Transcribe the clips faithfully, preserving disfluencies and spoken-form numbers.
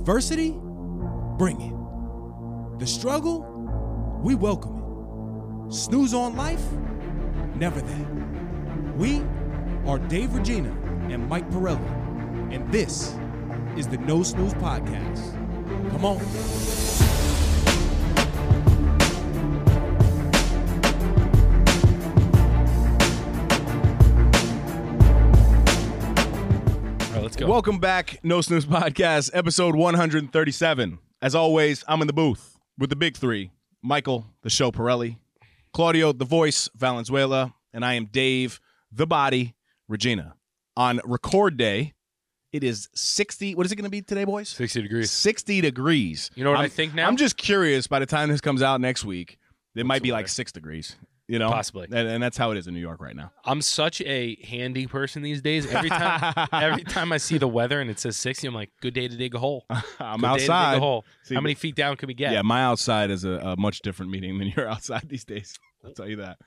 Adversity, bring it. The struggle, we welcome it. Snooze on life, never that. We are Dave Regina and Mike Perrelli, and this is the No Snooze Podcast. Come on. Go. Welcome back, No Snooze Podcast, episode one hundred thirty-seven. As always, I'm in the booth with the big three, Michael, the show Perrelli, Claudio, the voice Valenzuela, and I am Dave, the body Regina. On record day, it is sixty, what is it going to be today, boys? sixty degrees. sixty degrees. You know what I'm, I think now? I'm just curious, by the time this comes out next week, it might be like six degrees. You know, possibly, and, and that's how it is in New York right now. I'm such a handy person these days. Every time, every time I see the weather and it says sixty, I'm like, "Good day to dig a hole." I'm good outside. Day to dig a hole. See, how many feet down could we get? Yeah, my outside is a, a much different meaning than your outside these days. I'll tell you that.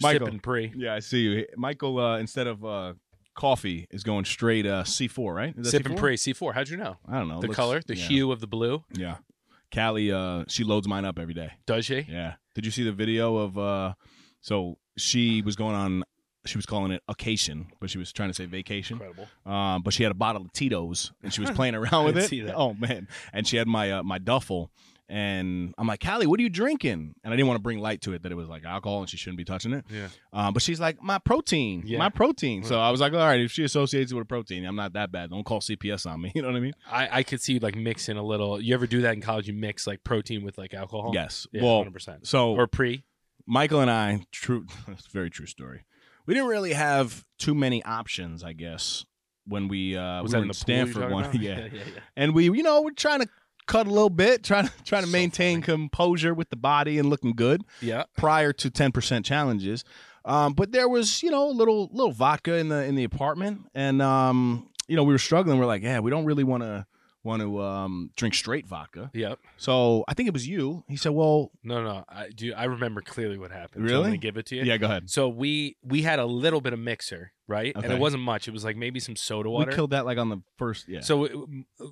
Michael, sipping pre. Yeah, I see you, Michael. Uh, instead of uh, coffee, is going straight uh, C four, right? Sipping pre C four. How'd you know? I don't know the looks, color, the yeah. hue of the blue. Yeah. Callie, uh, she loads mine up every day. Does she? Yeah. Did you see the video of, uh, so she was going on, she was calling it occasion, but she was trying to say vacation. Incredible. Um, but she had a bottle of Tito's, and she was playing around with it. See that. Oh, man. And she had my uh, my duffel, and I'm like, Callie, what are you drinking? And I didn't want to bring light to it that it was like alcohol, and she shouldn't be touching it. Yeah. Um, but she's like, my protein, yeah. my protein. So I was like, all right, if she associates it with a protein, I'm not that bad. Don't call C P S on me. You know what I mean? I, I could see you like mixing a little. You ever do that in college? You mix like protein with like alcohol? Yes. Yeah, well, one hundred percent. So, or pre? Michael and I, true, that's a very true story. We didn't really have too many options, I guess, when we uh, was we that were in the Stanford one. Yeah. Yeah, yeah, yeah. And we, you know, we're trying to cut a little bit, trying to trying to so maintain funny. composure with the body and looking good. Yeah. Prior to ten percent challenges, um, but there was, you know, a little little vodka in the in the apartment, and um, you know, we were struggling. We're like, yeah, we don't really want to want to um, drink straight vodka. Yep. So I think it was you. He said, well, no, no, I do. I remember clearly what happened. Really? So I'm gonna give it to you. Yeah, go ahead. So we we had a little bit of mixer. Right? Okay. And it wasn't much. It was like maybe some soda water. We killed that like on the first, yeah. So it,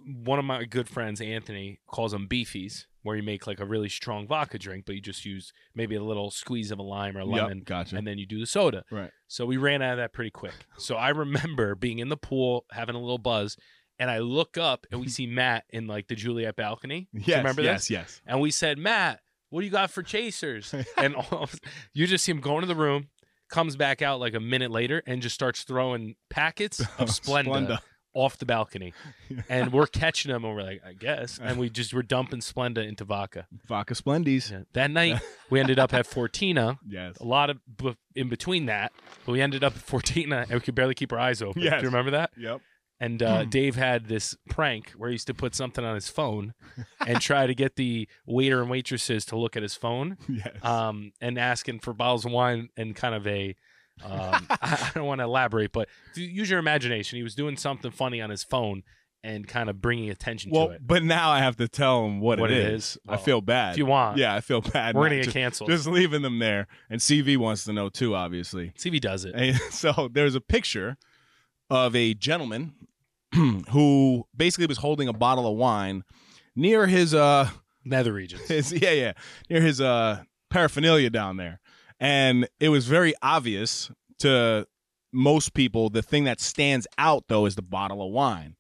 one of my good friends, Anthony, calls them beefies, where you make like a really strong vodka drink, but you just use maybe a little squeeze of a lime or a lemon. Yep, gotcha. And then you do the soda. Right. So we ran out of that pretty quick. So I remember being in the pool, having a little buzz, and I look up and we see Matt in like the Juliet balcony. Yes, do you remember yes, this? Yes, yes. And we said, Matt, what do you got for chasers? And all, you just see him go into the room, comes back out like a minute later and just starts throwing packets of Splenda, Splenda. off the balcony. And we're catching them, and we're like, I guess. And we just were dumping Splenda into vodka. Vodka Splendies. Yeah. That night, we ended up at Fortina. Yes. A lot of in between that, but we ended up at Fortina, and we could barely keep our eyes open. Yes. Do you remember that? Yep. And uh, mm. Dave had this prank where he used to put something on his phone and try to get the waiter and waitresses to look at his phone, yes. um, and asking for bottles of wine and kind of a, um, I, I don't want to elaborate, but use your imagination. He was doing something funny on his phone and kind of bringing attention well, to it. But now I have to tell him what, what it is. is. Well, I feel bad. If you want. Yeah, I feel bad. We're going to get canceled. Just leaving them there. And C V wants to know too, obviously. C V does it. And so there's a picture of a gentleman who basically was holding a bottle of wine near his uh nether regions. His, yeah, yeah. Near his uh paraphernalia down there. And it was very obvious to most people. The thing that stands out though is the bottle of wine.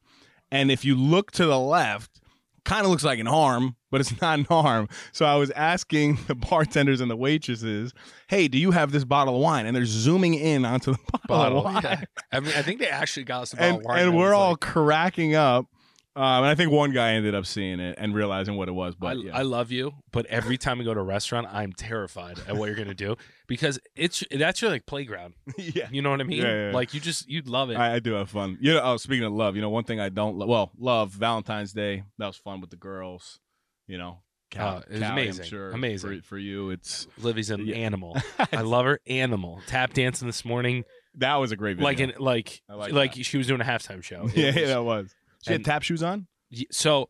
And if you look to the left, kind of looks like an arm, but it's not an arm. So I was asking the bartenders and the waitresses, hey, do you have this bottle of wine? And they're zooming in onto the bottle, bottle of wine. Yeah. I mean, I think they actually got us a bottle of wine. And we're all like cracking up. Um, and I think one guy ended up seeing it and realizing what it was. But I, yeah. I love you, but every time we go to a restaurant, I'm terrified at what you're going to do because it's that's your like playground. Yeah, you know what I mean. Yeah, yeah, yeah. Like you just you'd love it. I, I do have fun. You know, oh, speaking of love, you know, one thing I don't lo well love Valentine's Day. That was fun with the girls. You know, Cal uh, it was Cal, amazing, I'm sure amazing for, for you. It's Livy's an yeah. animal. I love her. Animal tap dancing this morning. That was a great video. Like in, like like, like she was doing a halftime show. It yeah, was, yeah, that was. She and had tap shoes on? So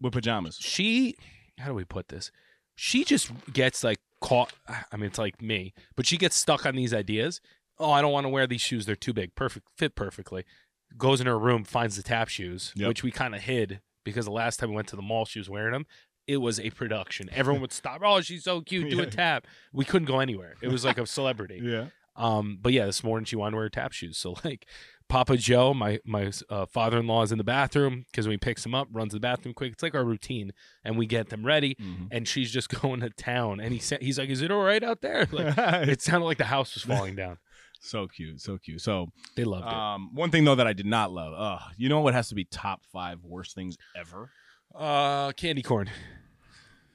with pajamas. She, how do we put this? She just gets like caught. I mean, it's like me, but she gets stuck on these ideas. Oh, I don't want to wear these shoes. They're too big. Perfect. Fit perfectly. goes in her room, finds the tap shoes, yep. which we kind of hid because the last time we went to the mall, she was wearing them. It was a production. Everyone would stop. Oh, she's so cute. Do yeah. a tap. We couldn't go anywhere. It was like a celebrity. yeah. Um. But yeah, this morning she wanted to wear tap shoes. So like, Papa Joe, my my uh, father-in-law, is in the bathroom because when he picks them up, runs to the bathroom quick. It's like our routine, and we get them ready. Mm-hmm. And she's just going to town. And he said, he's like, "Is it all right out there?" Like, it sounded like the house was falling down. So cute, so cute. So they loved it. Um, one thing though that I did not love. Uh, you know what has to be top five worst things ever? Uh, candy corn.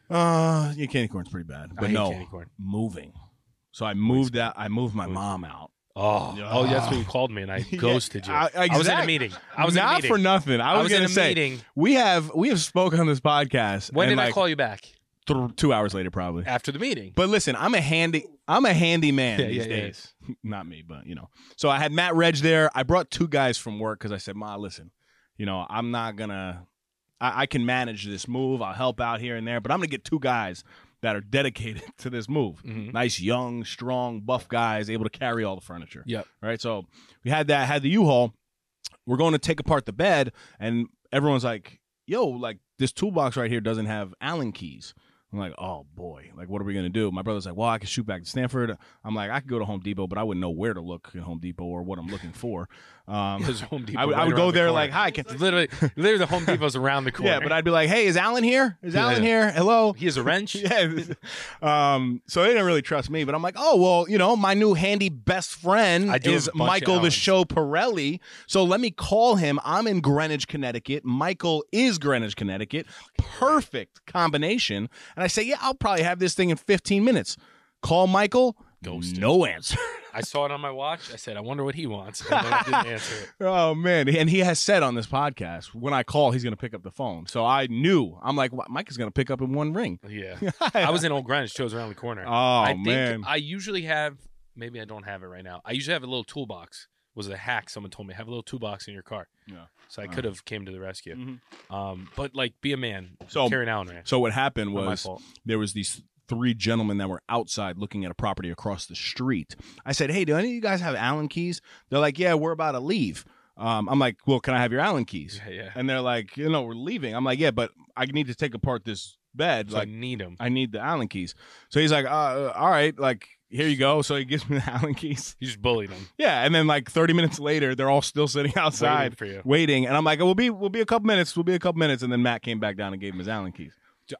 Uh, yeah, candy corn's pretty bad. But I hate no, candy corn. Moving. So I moved out. I moved my mom out. Oh, uh, oh, that's when you called me and I ghosted yeah, you. I, exactly. I was in a meeting. I was not in a meeting. for nothing. I was, I was in a say, meeting. We have we have spoken on this podcast. When did like, I call you back? Th two hours later, probably after the meeting. But listen, I'm a handy, I'm a handy man yeah, these yeah, days. Yeah. Not me, but you know. So I had Matt Reg there. I brought two guys from work because I said, "Ma, listen, you know, I'm not gonna. I, I can manage this move. I'll help out here and there, but I'm gonna get two guys that are dedicated to this move. Mm-hmm. Nice, young, strong, buff guys, able to carry all the furniture. Yep. Right. So we had that. Had the U-Haul. We're going to take apart the bed, and everyone's like, "Yo, like this toolbox right here doesn't have Allen keys." I'm like, oh, boy. Like, what are we going to do? My brother's like, well, I can shoot back to Stanford. I'm like, I could go to Home Depot, but I wouldn't know where to look in Home Depot or what I'm looking for. Um, Home Depot I, right I would go there the like, hi. Can literally, literally, the Home Depot's around the corner. Yeah, but I'd be like, hey, is Alan here? Is yeah. Alan here? Hello? He has a wrench? yeah. Um, so they didn't really trust me. But I'm like, oh, well, you know, my new handy best friend is Michael the Show Perrelli. So let me call him. I'm in Greenwich, Connecticut. Michael is Greenwich, Connecticut. Perfect combination. And I say, yeah, I'll probably have this thing in fifteen minutes. Call Michael. Ghosted. No answer. I saw it on my watch. I said, I wonder what he wants. And then I didn't answer it. Oh, man. And he has said on this podcast, when I call, he's going to pick up the phone. So I knew. I'm like, well, Mike is going to pick up in one ring. Yeah. I was in Old Greenwich. Joe's around the corner. Oh, I think man. I usually have, maybe I don't have it right now. I usually have a little toolbox. Was a hack someone told me, have a little toolbox in your car. Yeah. So I could have came to the rescue. Mm-hmm. Um, but like be a man. So Karen Allen ran. So what happened was there was these three gentlemen that were outside looking at a property across the street. I said, hey, do any of you guys have Allen keys? They're like, yeah, we're about to leave. Um, I'm like, well, can I have your Allen keys? Yeah, yeah. And they're like, you know, we're leaving. I'm like, yeah, but I need to take apart this bed. So like, I need them. I need the Allen keys. So he's like, uh, all right, like, here you go. So he gives me the Allen keys. You just bullied him. Yeah, and then like thirty minutes later, they're all still sitting outside waiting for you. Waiting, and I'm like, oh, we'll be we'll be a couple minutes. We'll be a couple minutes, and then Matt came back down and gave him his Allen keys.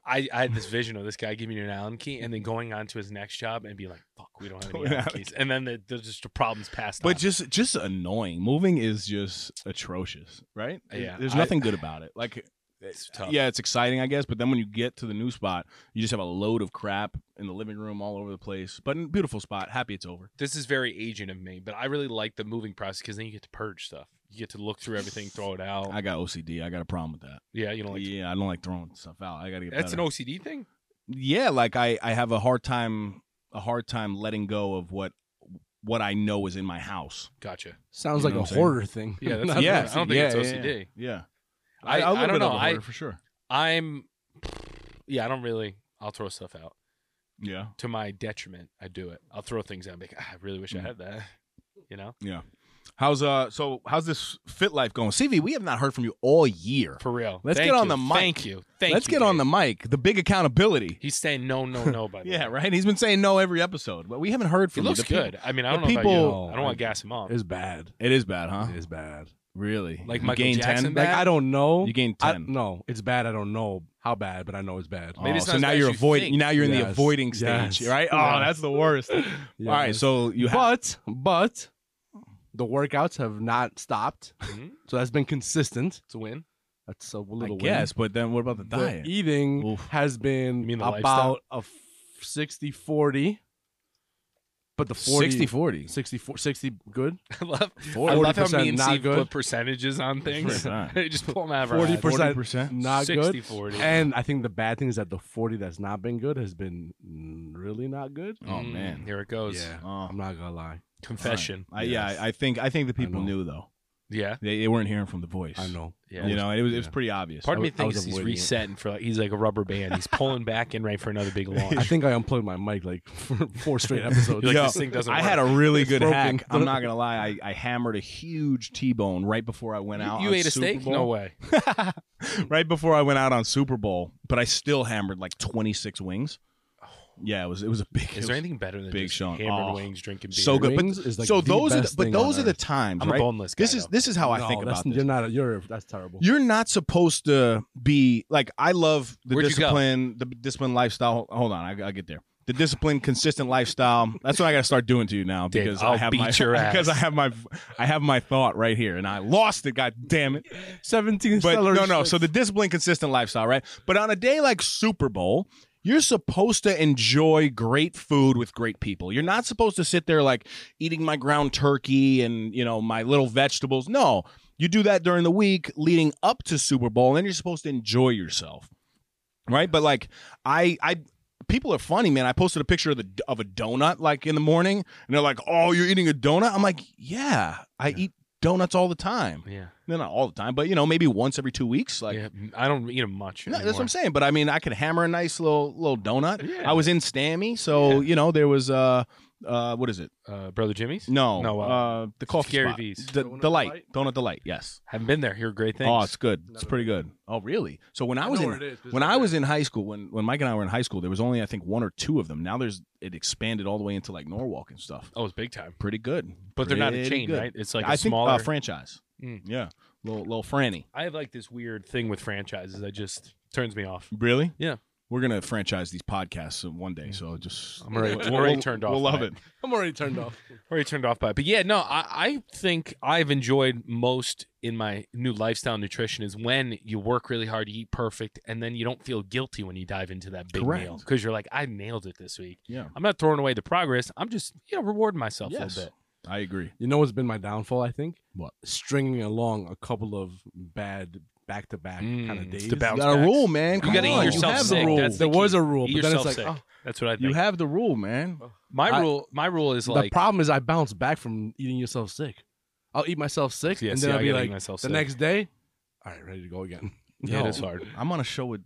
I, I had this vision of this guy giving you an Allen key and then going on to his next job and be like, fuck, we don't have any Allen keys. And then the, the, just the problems passed But on. just just annoying. Moving is just atrocious, right? Yeah. There's nothing I, good about it. Like it's tough. Yeah, it's exciting, I guess, but then when you get to the new spot, you just have a load of crap in the living room all over the place. But in a beautiful spot. Happy it's over. This is very Asian of me, but I really like the moving process because then you get to purge stuff. You get to look through everything, throw it out. I got O C D. I got a problem with that. Yeah, you don't like Yeah, I don't like throwing stuff out. I got to get That's better. An O C D thing? Yeah, like I, I have a hard time a hard time letting go of what what I know is in my house. Gotcha. Sounds you like a hoarder thing. Yeah, that's yeah. I don't think yeah, it's O C D. Yeah. yeah. yeah. I, I, I don't know. I for sure. I'm, yeah. I don't really. I'll throw stuff out. Yeah. To my detriment, I do it. I'll throw things out. And be like, ah, I really wish mm. I had that. You know. Yeah. How's uh? So how's this fit life going, C V? We have not heard from you all year. For real. Let's Thank get on you. the mic. Thank you. Thank Let's you, get Dave. on the mic. The big accountability. He's saying no, no, no. By the yeah, way. right. He's been saying no every episode, but we haven't heard from. It looks good. People. I mean, I don't the know people, about you. I don't want to gas him up. It's bad. It is bad, huh? It is bad. Really? Like Michael you gain Jackson ten? Bad? Like I don't know. You gained ten. I, no, it's bad. I don't know how bad, but I know it's bad. Maybe it's oh, not so now you're avoiding. Now you're yes. in the avoiding stage, yes. right? Oh, yes. that's the worst. yes. All right, so you. But but the workouts have not stopped, mm-hmm. so that's been consistent. It's a win. That's a little. I guess, win. But then what about the diet? The eating Oof. has been about lifestyle? a sixty forty. But the forty, sixty forty, sixty forty, sixty good. I love, forty, I love how me and Steve put percentages on things. Just pull them out of our head. forty percent not good. forty. And I think the bad thing is that the forty that's not been good has been really not good. Oh, mm, man. Here it goes. Yeah. Oh. I'm not going to lie. Confession. Right. I, yes. Yeah, I think I think the people knew, though. Yeah, they, they weren't hearing from the voice. I know. Yeah, you know, it was yeah. it was pretty obvious. Part of me thinks he's resetting it. for like, he's like a rubber band. He's pulling back in right for another big launch. I think I unplugged my mic like for four straight episodes. Like, yo, this thing doesn't. I work. had a really it's good broken. hack. I'm not gonna lie. I, I hammered a huge T-bone right before I went you, out. You on ate Super a steak? Bowl. No way. Right before I went out on Super Bowl, but I still hammered like twenty-six wings. Yeah, it was it was a big. Is there anything better than big just hammered oh, wings, drinking beer? So good, but wings is like so the those best are the, but those are the times. I'm right? a boneless guy. This is though. this is how I no, think about this. You're not. You're that's terrible. You're not supposed to be like. I love the Where'd discipline, the discipline lifestyle. Hold on, I, I'll get there. The discipline, consistent lifestyle. That's what I got to start doing to you now because Dude, I have beat my your ass. because I have my I have my thought right here and I lost it. God damn it, seventeen. But no, no. So the discipline, consistent lifestyle, right? But on a day like Super Bowl, you're supposed to enjoy great food with great people. You're not supposed to sit there like eating my ground turkey and, you know, my little vegetables. No, you do that during the week leading up to Super Bowl, and then you're supposed to enjoy yourself. Right. But like I I people are funny, man. I posted a picture of the of a donut like in the morning and they're like, oh, you're eating a donut. I'm like, yeah, I yeah. eat donuts all the time. Yeah. No, not all the time, but, you know, maybe once every two weeks. Like, yeah, I don't eat them much anymore. No, that's what I'm saying. But, I mean, I could hammer a nice little little donut. Yeah. I was in Stammy, so, yeah. you know, there was, uh, uh, what is it? Uh, Brother Jimmy's? No. No. Uh, uh, the coffee Gary spot. V's. D- donut Delight. Delight. Donut Delight, yes. Haven't been there. Hear great things. Oh, it's good. Never it's pretty been. good. Oh, really? So when I, I was in is, when I was in high school, when, when Mike and I were in high school, there was only, I think, one or two of them. Now there's it expanded all the way into, like, Norwalk and stuff. Oh, it's big time. Pretty good. But pretty they're not a chain, good. right? It's like I a think, smaller. Uh, franchise. Mm. Yeah, little little Franny. I have like this weird thing with franchises that just turns me off. Really? Yeah. We're gonna franchise these podcasts one day, so just I'm already, we'll, already turned off. We'll love it. it. I'm already turned off. already turned off by it. But yeah, no, I, I think I've enjoyed most in my new lifestyle nutrition is when you work really hard, you eat perfect, and then you don't feel guilty when you dive into that big Correct. meal because you're like, I nailed it this week. Yeah. I'm not throwing away the progress. I'm just you know rewarding myself yes. a little bit. I agree. You know what's been my downfall, I think? What? Stringing along a couple of bad back-to-back mm, kind of days. You got a rule, man. Come you got to eat yourself you sick. The That's the there key. was a rule. Eat but then it's like, sick. Oh, That's what I think. You have the rule, man. My I, rule My rule is the like... The problem is I bounce back from eating yourself sick. I'll eat myself sick, yeah, and then I'll be like, the sick. next day, all right, ready to go again. Yeah, no, it is hard. I'm on a show with...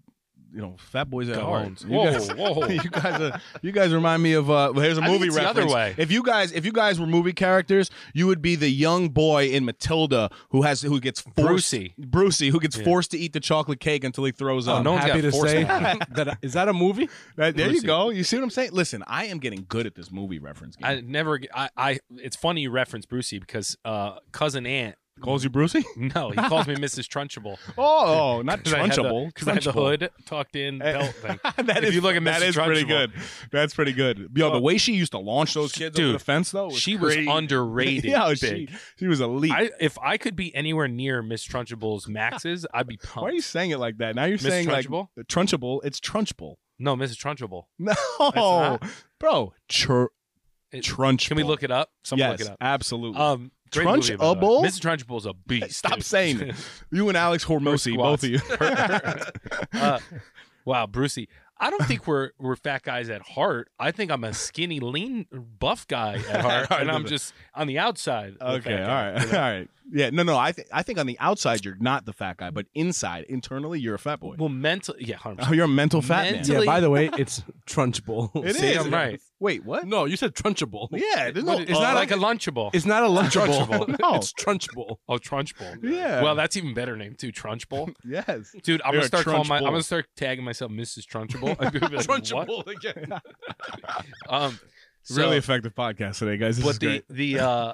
You know, Fat Boys at Home. Whoa, guys, whoa! You guys, are, you guys remind me of. Uh, well, here's a movie I think it's reference. The other way. If you guys, if you guys were movie characters, you would be the young boy in Matilda who has who gets forced, Brucie, Brucie, who gets yeah. forced to eat the chocolate cake until he throws oh, up. No one's happy got to say that. Is that a movie? That, there Brucie. you go. You see what I'm saying? Listen, I am getting good at this movie reference game. I never. I. I it's funny you reference Brucie because uh, cousin Aunt. Calls you Brucie? No, he calls me Missus Trunchbull. Oh, not Trunchbull. Because I, I had the hood tucked in belt thing. that if is, you look at Missus That is Trunchbull. pretty good. That's pretty good. Yo, the way she used to launch those kids Dude, over the fence, though, was She crazy. was underrated. Yo, she, she was elite. I, if I could be anywhere near Miss Trunchbull's maxes, I'd be pumped. Why are you saying it like that? Now you're Miz saying Trunchbull? like Trunchbull. It's Trunchbull. No, Missus Trunchbull. No. Bro. Tr- it, Trunchbull. Can we look it up? Someone yes, look it up. absolutely. Um, Trunchbull? Missus Trunchbull is a beast. Stop dude. saying it. You and Alex Hormozi, both of you. uh, wow, Brucie. I don't think we're we're fat guys at heart. I think I'm a skinny, lean, buff guy at heart, and I'm just on the outside. Okay, all right, all right. Yeah, no, no. I think I think on the outside you're not the fat guy, but inside, internally, you're a fat boy. Well, mentally, yeah. one hundred percent. Oh, you're a mental fat mentally... man. Yeah. By the way, it's Trunchbull. It See, is I'm right. Wait, what? No, you said Trunchable. Yeah, no, well, it's uh, not like a, a lunchable. It's not a lunchable. No, it's Trunchbull. Oh, Trunchbull. Yeah. Well, that's even better name too, Trunchbull. Yes, dude. I'm you're gonna start calling my. I'm gonna start tagging myself Missus Trunchable. Like, Trunchable again. um, so, really effective podcast today, guys. This but is the great. the uh,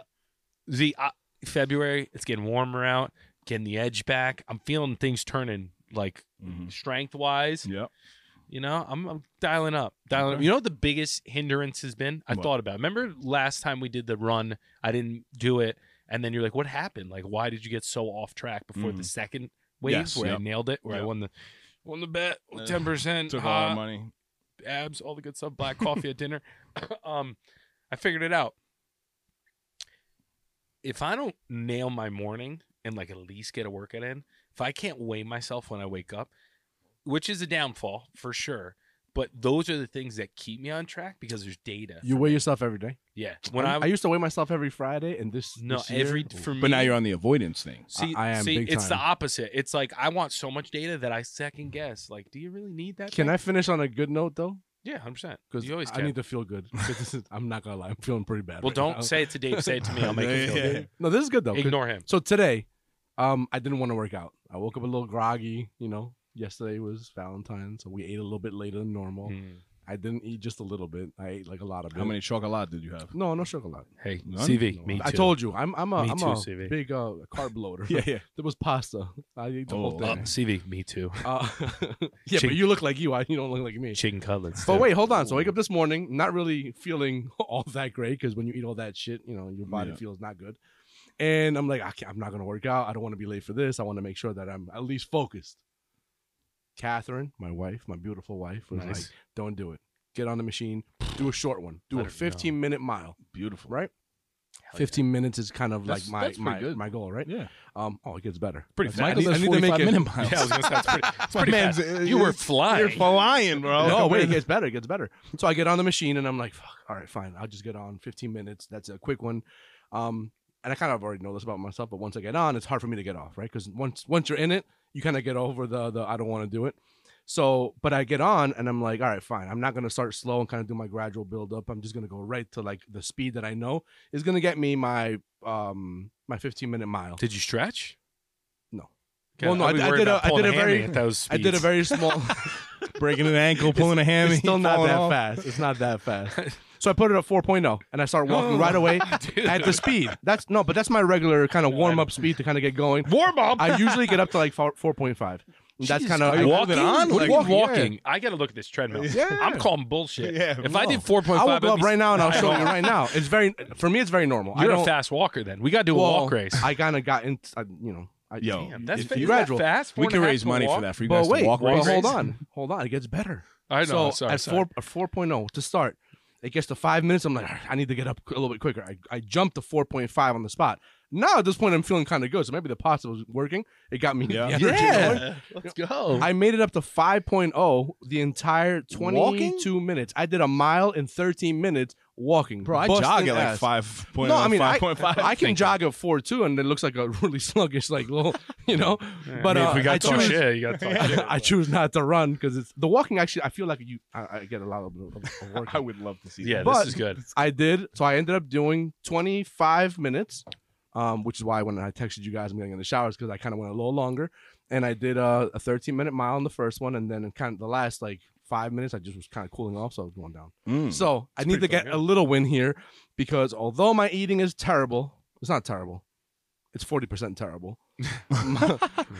the uh, February, it's getting warmer out, getting the edge back. I'm feeling things turning, like mm-hmm. strength wise. Yep. You know, I'm, I'm dialing up, dialing. Up. You know what the biggest hindrance has been? I what? thought about. It. Remember last time we did the run? I didn't do it, and then you're like, "What happened? Like, why did you get so off track before mm. the second wave yes, where yep. I nailed it, where yep. I won the?" Won the bet, ten percent. Took uh, all the money, abs, all the good stuff. Black coffee at dinner. Um, I figured it out. If I don't nail my morning and like at least get a workout in, if I can't weigh myself when I wake up, which is a downfall for sure. But those are the things that keep me on track because there's data. You weigh yourself every day? Yeah. When I, I used to weigh myself every Friday, and this no this year, every for me. But now you're on the avoidance thing. See, I, I am see, big it's time. The opposite. It's like I want so much data that I second guess. Like, do you really need that? Can thing? I finish on a good note though? Yeah, one hundred percent. Because you always can. I need to feel good. This is, I'm not gonna lie, I'm feeling pretty bad. Well, right don't now. Say it to Dave. Say it to me. I'll make you feel good. No, this is good though. Ignore him. So today, um, I didn't want to work out. I woke up a little groggy, you know. Yesterday was Valentine's, so we ate a little bit later than normal. Mm. I didn't eat just a little bit. I ate like a lot of it. How many chocolate did you have? No, no chocolate. Hey, none? C V, no. Me too. I told you, I'm, I'm a, I'm too, a C V. Big uh, carb loader. Yeah, yeah. There was pasta. I ate the oh, whole thing. Uh, C V, me too. Uh, yeah, Chick- but you look like you. I, you don't look like me. Chicken cutlets. But wait, hold on. So I wake up this morning, not really feeling all that great because when you eat all that shit, you know, your body yeah. feels not good. And I'm like, I can't, I'm not going to work out. I don't want to be late for this. I want to make sure that I'm at least focused. Catherine, my wife, my beautiful wife, was nice. Like, don't do it. Get on the machine. Do a short one. Do a fifteen-minute mile. Beautiful. Right? Hell fifteen yeah. minutes is kind of that's, like my that's my, my goal, right? Yeah. Um. Oh, it gets better. Pretty fast. I, I need to make it. Minute miles. Yeah, I was going to say, that's pretty, that's pretty man's, fast. You were flying. You're flying, bro. No, wait, it gets better. It gets better. So I get on the machine, and I'm like, fuck, all right, fine. I'll just get on fifteen minutes. That's a quick one. Um. And I kind of already know this about myself, but once I get on, it's hard for me to get off, right? Because once once you're in it, you kind of get over the the I don't want to do it. So, but I get on and I'm like, all right, fine. I'm not going to start slow and kind of do my gradual build up. I'm just going to go right to like the speed that I know is going to get me my um my fifteen minute mile. Did you stretch? No. Okay. Well, no, I, I, did a, I did a very I did a very small breaking an ankle, pulling it's, a hammy. It's still not that off. fast. It's not that fast. So I put it at four point oh, and I start walking oh, right away dude. At the speed. That's no, but that's my regular kind of warm up speed to kind of get going. Warm up. I usually get up to like four point five. That's kind of walking. On? Like, walking. walking. Yeah. I gotta look at this treadmill. Yeah. I'm calling bullshit. Yeah, if no. I did four point five, I would love right now, and I'll show you right now. It's very for me. It's very normal. You're I don't, a fast walker. Then we gotta do well, a walk race. I kind of got in. I, you know. I, Yo, damn, that's fa- gradual. That fast. Four we can raise money walk? For that for you guys but wait, to walk. Well, hold on, hold on. It gets better. I know. So at four four point oh to start. It gets to five minutes. I'm like, I need to get up a little bit quicker. I, I jumped to four point five on the spot. Now at this point, I'm feeling kind of good. So maybe the pasta was working. It got me yeah. the energy yeah. going. Let's go. I made it up to five point oh the entire twenty-two walking? Minutes. I did a mile in thirteen minutes walking. Bro, I Busting jog at ass. Like five point five. No, I mean, five. I, five. I can jog at four point two, and it looks like a really sluggish, like little, you know. Yeah, but I, mean, uh, if we got I choose, shit, you got yeah. shit, I choose not to run because it's the walking. Actually, I feel like you. I, I get a lot of, of work. I would love to see. Yeah, that. This but is good. I did. So I ended up doing twenty-five minutes. Um, which is why when I texted you guys, I'm getting in the showers because I kind of went a little longer, and I did a, a thirteen minute mile in the first one, and then kind of the last like five minutes, I just was kind of cooling off, so I was going down. Mm, so I need to get good. a little win here because although my eating is terrible, it's not terrible. It's forty percent terrible. my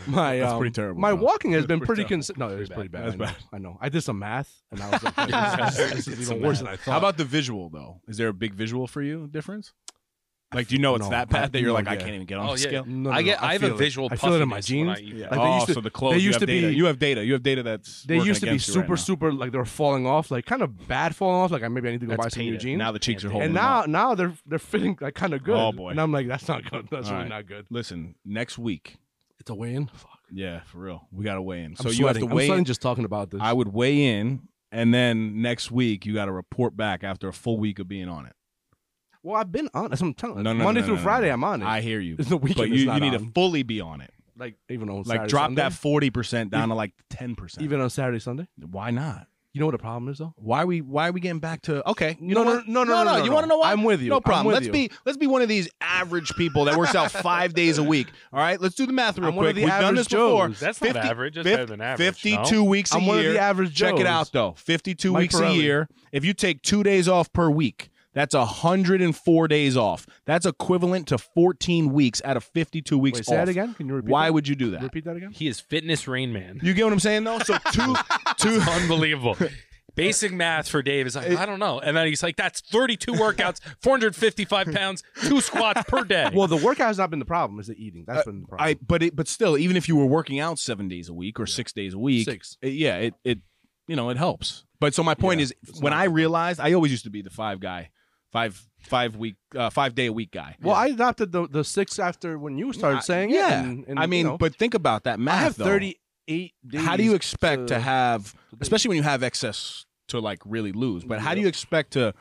my, um, That's pretty terrible, my walking has been pretty consistent. No, it was pretty bad. I know. bad. I know. I did some math, and I was like, this is, this is even worse than I thought. How about the visual though? Is there a big visual for you difference? Like, do you know it's no, that bad that you're like, yeah. I can't even get on oh, the yeah. scale? No, no, I get, I, I have a visual puffiness. I feel it in my jeans. Yeah. Like oh, to, so the clothes, they used you have to data. Be, you have data. You have data that's They used to be super, right super, like, they were falling off, like, kind of bad falling off. Like, maybe I need to go that's buy some new jeans. Now the cheeks yeah, are holding And now, now they're they're fitting, like, kind of good. Oh, boy. And I'm like, that's not good. That's All really right. not good. Listen, next week. It's a weigh-in? Fuck. Yeah, for real. We got to weigh in. So you have to weigh in. I'm just talking about this. I would weigh in, and then next week, you got to report back after a full week of being on it. Well, I've been on it. I'm telling you. No, no, Monday no, no, through no, Friday, no. I'm on it. I hear you. It's the weekend. But you, it's not you need on. To fully be on it. Like, even on Saturday, like, drop Sunday? That forty percent down even, to like ten percent. Even on Saturday, Sunday? Why not? You know what the problem is, though? Why are we, why are we getting back to, okay. You no, know no, what? No, no, no, no, no, no. You want to know why? I'm with you. No problem. Let's you. be let's be one of these average people that works out five days a week. All right? Let's do the math real I'm quick. We've done this before. That's fifty, not average. That's better than average. fifty-two no? weeks a I'm year. I'm one of the average Joes. Check it out, though. fifty-two weeks a year. If you take two days off per week, that's one hundred four days off. That's equivalent to fourteen weeks out of fifty-two weeks Wait, say off. Say that again? Can you repeat Why that? would you do that? Repeat that again? He is fitness Rain Man. You get what I'm saying, though? So two... two unbelievable. Basic math for Dave is like, it, I don't know. And then he's like, that's thirty-two workouts, four hundred fifty-five pounds, two squats per day. Well, the workout has not been the problem. It's the eating. That's uh, been the problem. I, but, it, but still, even if you were working out seven days a week or yeah. six days a week... Six. It, yeah, it, it, you know, it helps. But so my point yeah, is, when I realized... I always used to be the five guy. Five five week uh, five day a week guy. Well, yeah. I adopted the the six after when you started I, saying yeah. it. And, and, I mean, you know, but think about that math. I have thirty-eight days. How do you expect to, to have, especially when you have excess to like really lose. But how do you expect to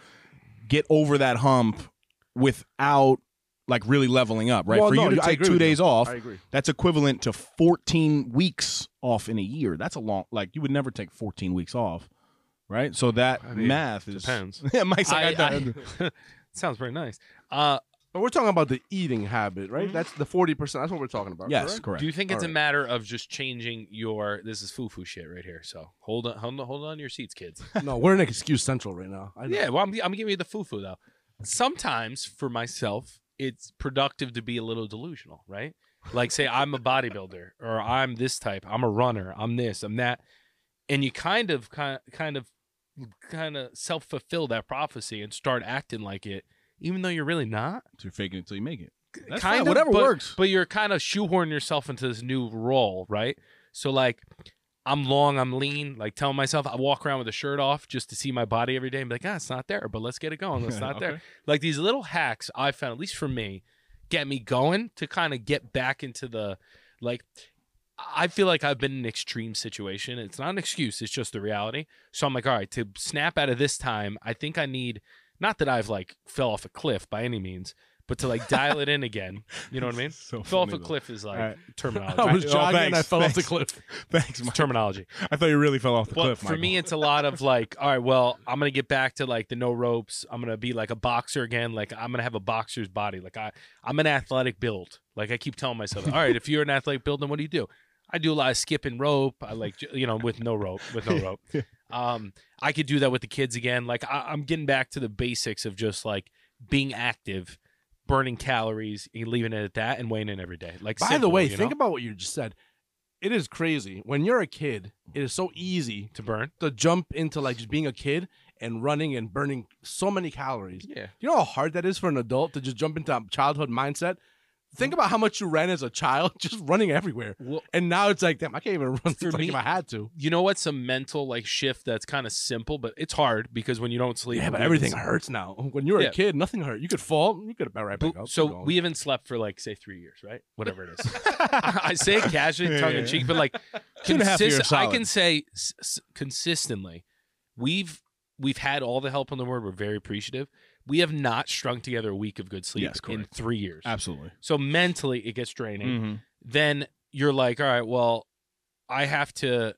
get over that hump without like really leveling up, right? Well, For no, you to take two days you. off, I agree. That's equivalent to fourteen weeks off in a year. That's a long, like you would never take fourteen weeks off, right? So that I mean, math is. Depends. Yeah, Mike's like, I, I, I, sounds pretty nice. Uh, But we're talking about the eating habit, right? Mm-hmm. That's the forty percent. That's what we're talking about. Yes, correct. correct. Do you think it's All a right. matter of just changing your, this is foo-foo shit right here. So hold on, hold on, hold on to your seats, kids. No, we're in excuse central right now. I know. Yeah, well, I'm, I'm giving you the foo-foo though. Sometimes for myself, it's productive to be a little delusional, right? Like say I'm a bodybuilder or I'm this type, I'm a runner, I'm this, I'm that. And you kind of, kind of, kind of, kind of self-fulfill that prophecy and start acting like it. Even though you're really not. You're faking it until you make it. That's kind fine. Of, whatever but, works. But you're kind of shoehorning yourself into this new role, right? So, like, I'm long, I'm lean. Like, telling myself I walk around with a shirt off just to see my body every day and be like, ah, it's not there, but let's get it going. It's not okay. there. Like, these little hacks I found, at least for me, get me going to kind of get back into the, like, I feel like I've been in an extreme situation. It's not an excuse. It's just the reality. So, I'm like, all right, to snap out of this time, I think I need... Not that I've like fell off a cliff by any means, but to like dial it in again. You know what I mean? So fell off a cliff is like right. terminology. I was jogging oh, thanks, and I fell thanks. off the cliff. Thanks, Mike. Terminology. I thought you really fell off the but cliff, But for Michael. me, it's a lot of like, all right, well, I'm going to get back to like the no ropes. I'm going to be like a boxer again. Like I'm going to have a boxer's body. Like I, I'm an athletic build. Like I keep telling myself, all right, if you're an athletic build, then what do you do? I do a lot of skipping rope. I like, you know, with no rope, with no rope. Um, I could do that with the kids again. Like I, I'm getting back to the basics of just like being active, burning calories, and leaving it at that, and weighing in every day. Like, by simple, the way, you know? Think about what you just said. It is crazy. When you're a kid, it is so easy to burn, to jump into like just being a kid and running and burning so many calories. Yeah, you know how hard that is for an adult to just jump into a childhood mindset. Think about how much you ran as a child, just running everywhere. Well, and now it's like, damn, I can't even run through me, if I had to. You know what's a mental like shift that's kind of simple, but it's hard because when you don't sleep. Yeah, but everything hurts now. When you were yeah. a kid, nothing hurt. You could fall. You could have been right back up. So we haven't slept for like, say, three years, right? Whatever it is. I, I say it casually, tongue in cheek, but like, consist- I can say s- consistently, we've we've had all the help in the world. We're very appreciative. We have not strung together a week of good sleep yes, in three years. Absolutely. So mentally, it gets draining. Mm-hmm. Then you're like, all right, well, I have to,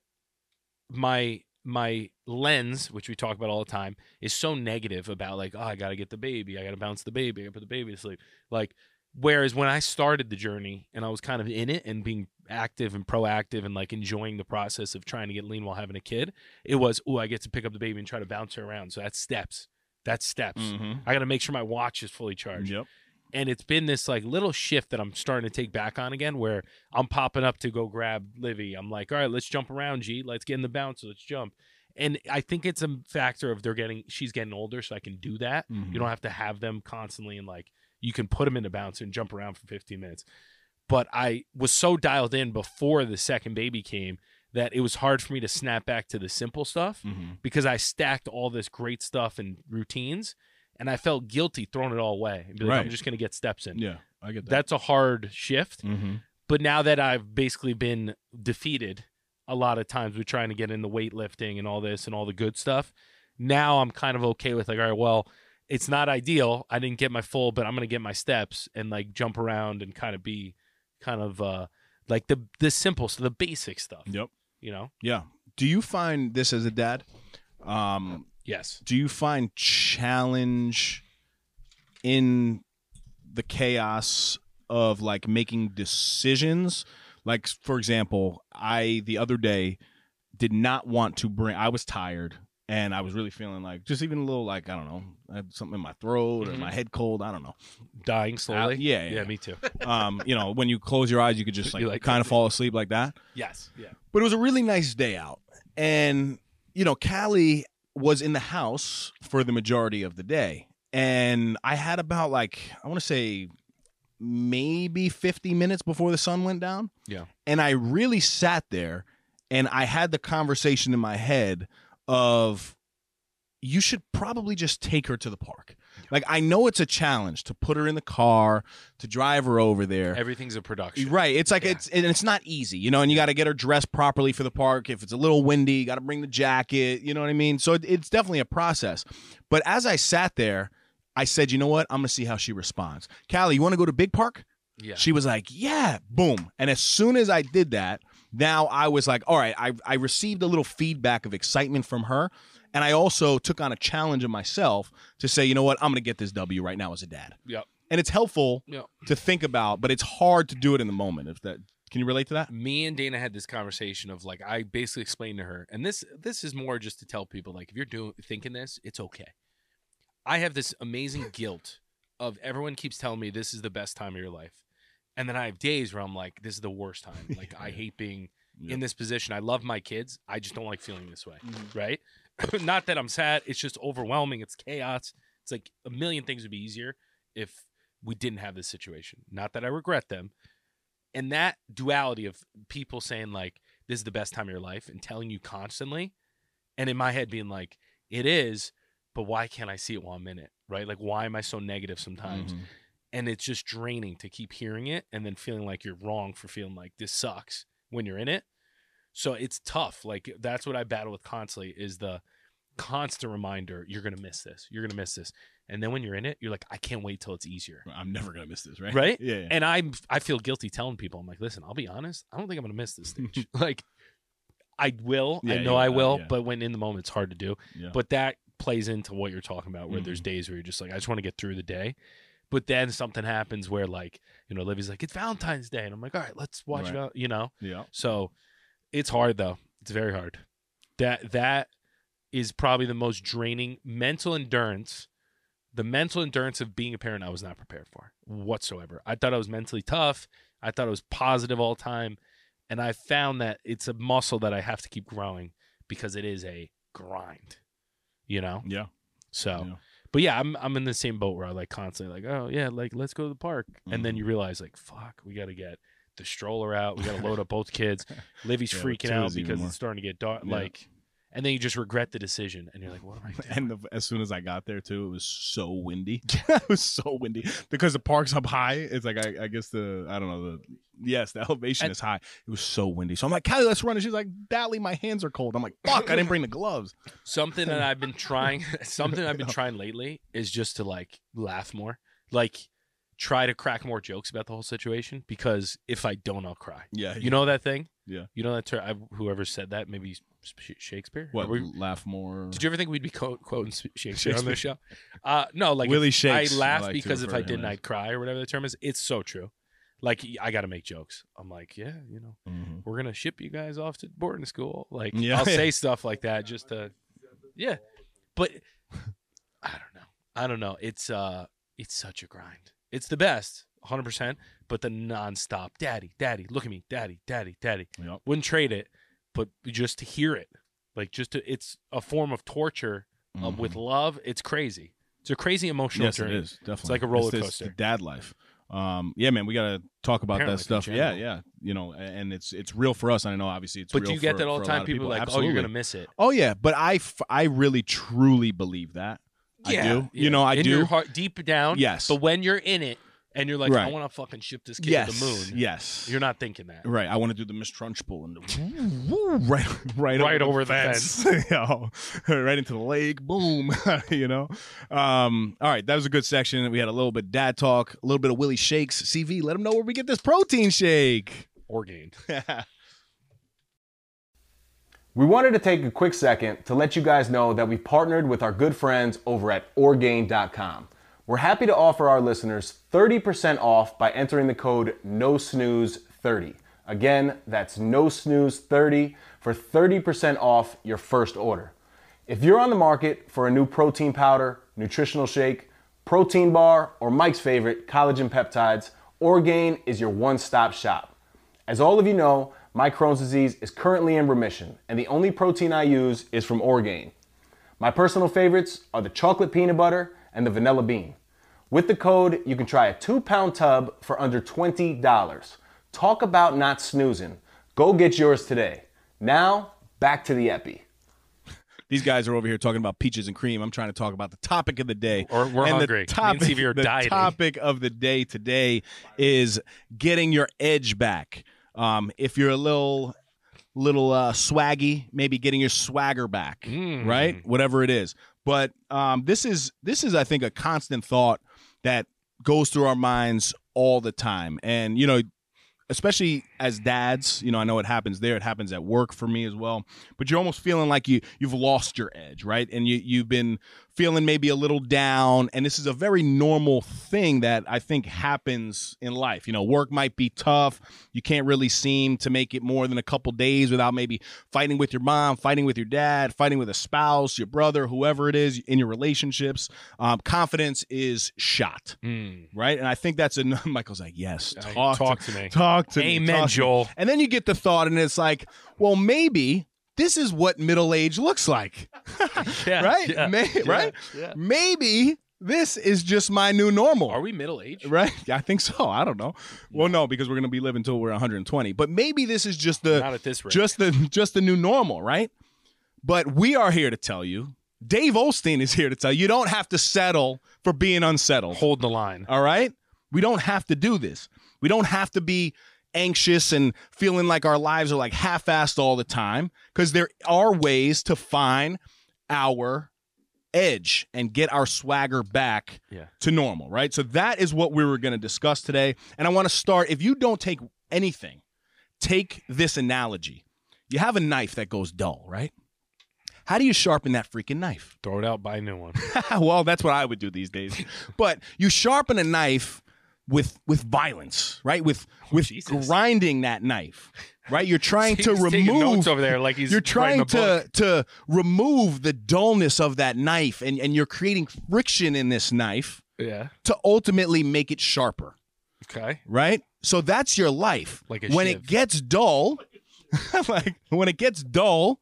my my lens, which we talk about all the time, is so negative about like, oh, I got to get the baby. I got to bounce the baby. I got to put the baby to sleep. Like, whereas when I started the journey and I was kind of in it and being active and proactive and like enjoying the process of trying to get lean while having a kid, it was, oh, I get to pick up the baby and try to bounce her around. So that's steps. That's steps. Mm-hmm. I got to make sure my watch is fully charged. Yep. And it's been this like little shift that I'm starting to take back on again where I'm popping up to go grab Livy. I'm like, all right, let's jump around, G. Let's get in the bouncer. Let's jump. And I think it's a factor of they're getting, she's getting older, so I can do that. Mm-hmm. You don't have to have them constantly and like, you can put them in the bouncer and jump around for fifteen minutes. But I was so dialed in before the second baby came that it was hard for me to snap back to the simple stuff mm-hmm. because I stacked all this great stuff and routines, and I felt guilty throwing it all away. And be like, right. I'm just going to get steps in. Yeah, I get that. That's a hard shift. Mm-hmm. But now that I've basically been defeated a lot of times with trying to get into weightlifting and all this and all the good stuff, now I'm kind of okay with like, all right, well, it's not ideal. I didn't get my full, but I'm going to get my steps and like jump around and kind of be kind of uh, like the, the simple, so the basic stuff. Yep. You know? Yeah. Do you find this as a dad? Um, yes. Do you find challenge in the chaos of like making decisions? Like, for example, I the other day did not want to bring, I was tired and I was really feeling like just even a little like, I don't know, I had something in my throat mm-hmm. or my head cold. I don't know. Dying slowly? Uh, yeah, yeah. Yeah, me too. Um, you know, when you close your eyes, you could just like, like kind of fall asleep like that. Yes. Yeah. But it was a really nice day out. And, you know, Callie was in the house for the majority of the day. And I had about like, I want to say maybe fifty minutes before the sun went down. Yeah. And I really sat there and I had the conversation in my head of you should probably just take her to the park. Like, I know it's a challenge to put her in the car, to drive her over there. Everything's a production. Right. It's like, yeah. it's and it's not easy, you know, and you got to get her dressed properly for the park. If it's a little windy, you got to bring the jacket, you know what I mean? So it, it's definitely a process. But as I sat there, I said, you know what? I'm going to see how she responds. Callie, you want to go to Big Park? Yeah. She was like, yeah, boom. And as soon as I did that, now I was like, all right, I, I received a little feedback of excitement from her. And I also took on a challenge of myself to say, you know what? I'm going to get this W right now as a dad. Yep. And it's helpful yep. to think about, but it's hard to do it in the moment. If that, can you relate to that? Me and Dana had this conversation of like, I basically explained to her, and this this is more just to tell people, like, if you're doing thinking this, it's okay. I have this amazing guilt of everyone keeps telling me this is the best time of your life. And then I have days where I'm like, this is the worst time. Like, I hate being yep. in this position. I love my kids. I just don't like feeling this way, mm-hmm. right? Not that I'm sad. It's just overwhelming. It's chaos. It's like a million things would be easier if we didn't have this situation. Not that I regret them. And that duality of people saying, like, this is the best time of your life and telling you constantly, and in my head being like, it is, but why can't I see it while I'm in it, right? Like, why am I so negative sometimes? Mm-hmm. And it's just draining to keep hearing it and then feeling like you're wrong for feeling like this sucks when you're in it. So it's tough. Like, that's what I battle with constantly, is the constant reminder, you're going to miss this. You're going to miss this. And then when you're in it, you're like, I can't wait till it's easier. I'm never going to miss this, right? Right? Yeah, yeah. And I I feel guilty telling people. I'm like, listen, I'll be honest. I don't think I'm going to miss this stage. Like, I will. Yeah, I know yeah, I will. Uh, yeah. But when in the moment, it's hard to do. Yeah. But that plays into what you're talking about, where mm-hmm. there's days where you're just like, I just want to get through the day. But then something happens where, like, you know, Livy's like, it's Valentine's Day. And I'm like, all right, let's watch right. it out, you know? Yeah. So it's hard, though. It's very hard. That That is probably the most draining mental endurance. The mental endurance of being a parent I was not prepared for whatsoever. I thought I was mentally tough. I thought I was positive all the time. And I found that it's a muscle that I have to keep growing because it is a grind, you know? Yeah. So... Yeah. But yeah, I'm I'm in the same boat where I like constantly like, oh yeah, like let's go to the park. Mm-hmm. And then you realize like, fuck, we gotta get the stroller out, we gotta load up both kids. Livy's yeah, freaking out because it's starting to get dark. Yeah. Like, and then you just regret the decision and you're like, what am I doing? And the, as soon as I got there too, it was so windy. It was so windy. Because the park's up high. It's like I, I guess the I don't know, the yes, the elevation and, is high. It was so windy. So I'm like, Callie, let's run. And she's like, Dally, my hands are cold. I'm like, fuck, I didn't bring the gloves. Something that I've been trying, something I've been trying lately is just to like laugh more. Like try to crack more jokes about the whole situation because if I don't, I'll cry. Yeah. You yeah. know that thing? Yeah. You know that term? I, whoever said that, maybe Shakespeare? What? We, laugh more. Did you ever think we'd be co- quoting Shakespeare, Shakespeare on this show? Uh, no, like Willie Shakes. I laugh I like because if I didn't, as. I'd cry or whatever the term is. It's so true. Like, I got to make jokes. I'm like, yeah, you know, mm-hmm. we're going to ship you guys off to boarding school. Like, yeah, I'll yeah. say stuff like that just to, yeah. But I don't know. I don't know. It's uh, it's such a grind. It's the best, one hundred percent, but the nonstop, daddy, daddy, look at me, daddy, daddy, daddy. Yep. Wouldn't trade it, but just to hear it. Like, just to, it's a form of torture mm-hmm. um, with love. It's crazy. It's a crazy emotional yes, journey. Yes, it is, definitely. It's like a roller it's, coaster. It's dad life. Um, yeah, man, we got to talk about Apparently, that stuff. Yeah, yeah. You know, and it's it's real for us. I know, obviously, it's but real But you get for, that all the time. People are like, Absolutely. oh, you're going to miss it. Oh, yeah. But I, f- I really, truly believe that. Yeah. I do. Yeah. You know, I in do. Your heart, deep down. Yes. But when you're in it and you're like, right. I want to fucking ship this kid yes. to the moon. Yes. You're not thinking that. Right. I want to do the Miss Trunchbull and the right, right, right over, over that. You know, right into the lake. Boom. You know? Um, all right. That was a good section. We had a little bit of dad talk, a little bit of Willie Shakes. C V, let them know where we get this protein shake. Orgain. We wanted to take a quick second to let you guys know that we partnered with our good friends over at Orgain dot com. We're happy to offer our listeners thirty percent off by entering the code no snooze thirty. Again, that's no snooze thirty for thirty percent off your first order. If you're on the market for a new protein powder, nutritional shake, protein bar, or Mike's favorite, collagen peptides, Orgain is your one-stop shop. As all of you know, my Crohn's disease is currently in remission, and the only protein I use is from Orgain. My personal favorites are the chocolate peanut butter and the vanilla bean. With the code, you can try a two-pound tub for under twenty dollars. Talk about not snoozing. Go get yours today. Now, back to the epi. These guys are over here talking about peaches and cream. I'm trying to talk about the topic of the day. Or we're and hungry. The topic, Me and the topic of the day today is getting your edge back. Um, if you're a little, little uh, swaggy, maybe getting your swagger back, mm. right? Whatever it is. But um, this is this is I think a constant thought that goes through our minds all the time, and you know, especially as dads, you know, I know it happens there. It happens at work for me as well. But you're almost feeling like you you've lost your edge, right? And you you've been feeling maybe a little down. And this is a very normal thing that I think happens in life. You know, work might be tough. You can't really seem to make it more than a couple days without maybe fighting with your mom, fighting with your dad, fighting with a spouse, your brother, whoever it is in your relationships. Um, confidence is shot, mm. right? And I think that's a Michael's like, yes, talk, talk to, to me, talk to Amen, me, Amen, Joel. And then you get the thought, and it's like, well, maybe. This is what middle age looks like, yeah, right? Yeah, Maybe, yeah, right? Yeah. Maybe this is just my new normal. Are we middle age? Right? I think so. I don't know. Yeah. Well, no, because we're going to be living until we're one hundred twenty. But maybe this is just the Not at this rate. just the just the new normal, right? But we are here to tell you. Dave Osteen is here to tell you. You don't have to settle for being unsettled. Hold the line. All right? We don't have to do this. We don't have to be anxious and feeling like our lives are like half-assed all the time, because there are ways to find our edge and get our swagger back yeah. to normal, right? So that is what we were going to discuss today. And I want to start, if you don't take anything, take this analogy. You have a knife that goes dull, right? How do you sharpen that freaking knife? Throw it out, buy a new one. Well, that's what I would do these days. But you sharpen a knife with with violence, right? With oh, with Jesus. grinding that knife, right? You're trying he's to remove taking notes over there like he's You're trying to to remove the dullness of that knife, and and you're creating friction in this knife yeah. to ultimately make it sharper. Okay. Right? So that's your life. Like a when shiv. it gets dull, like when it gets dull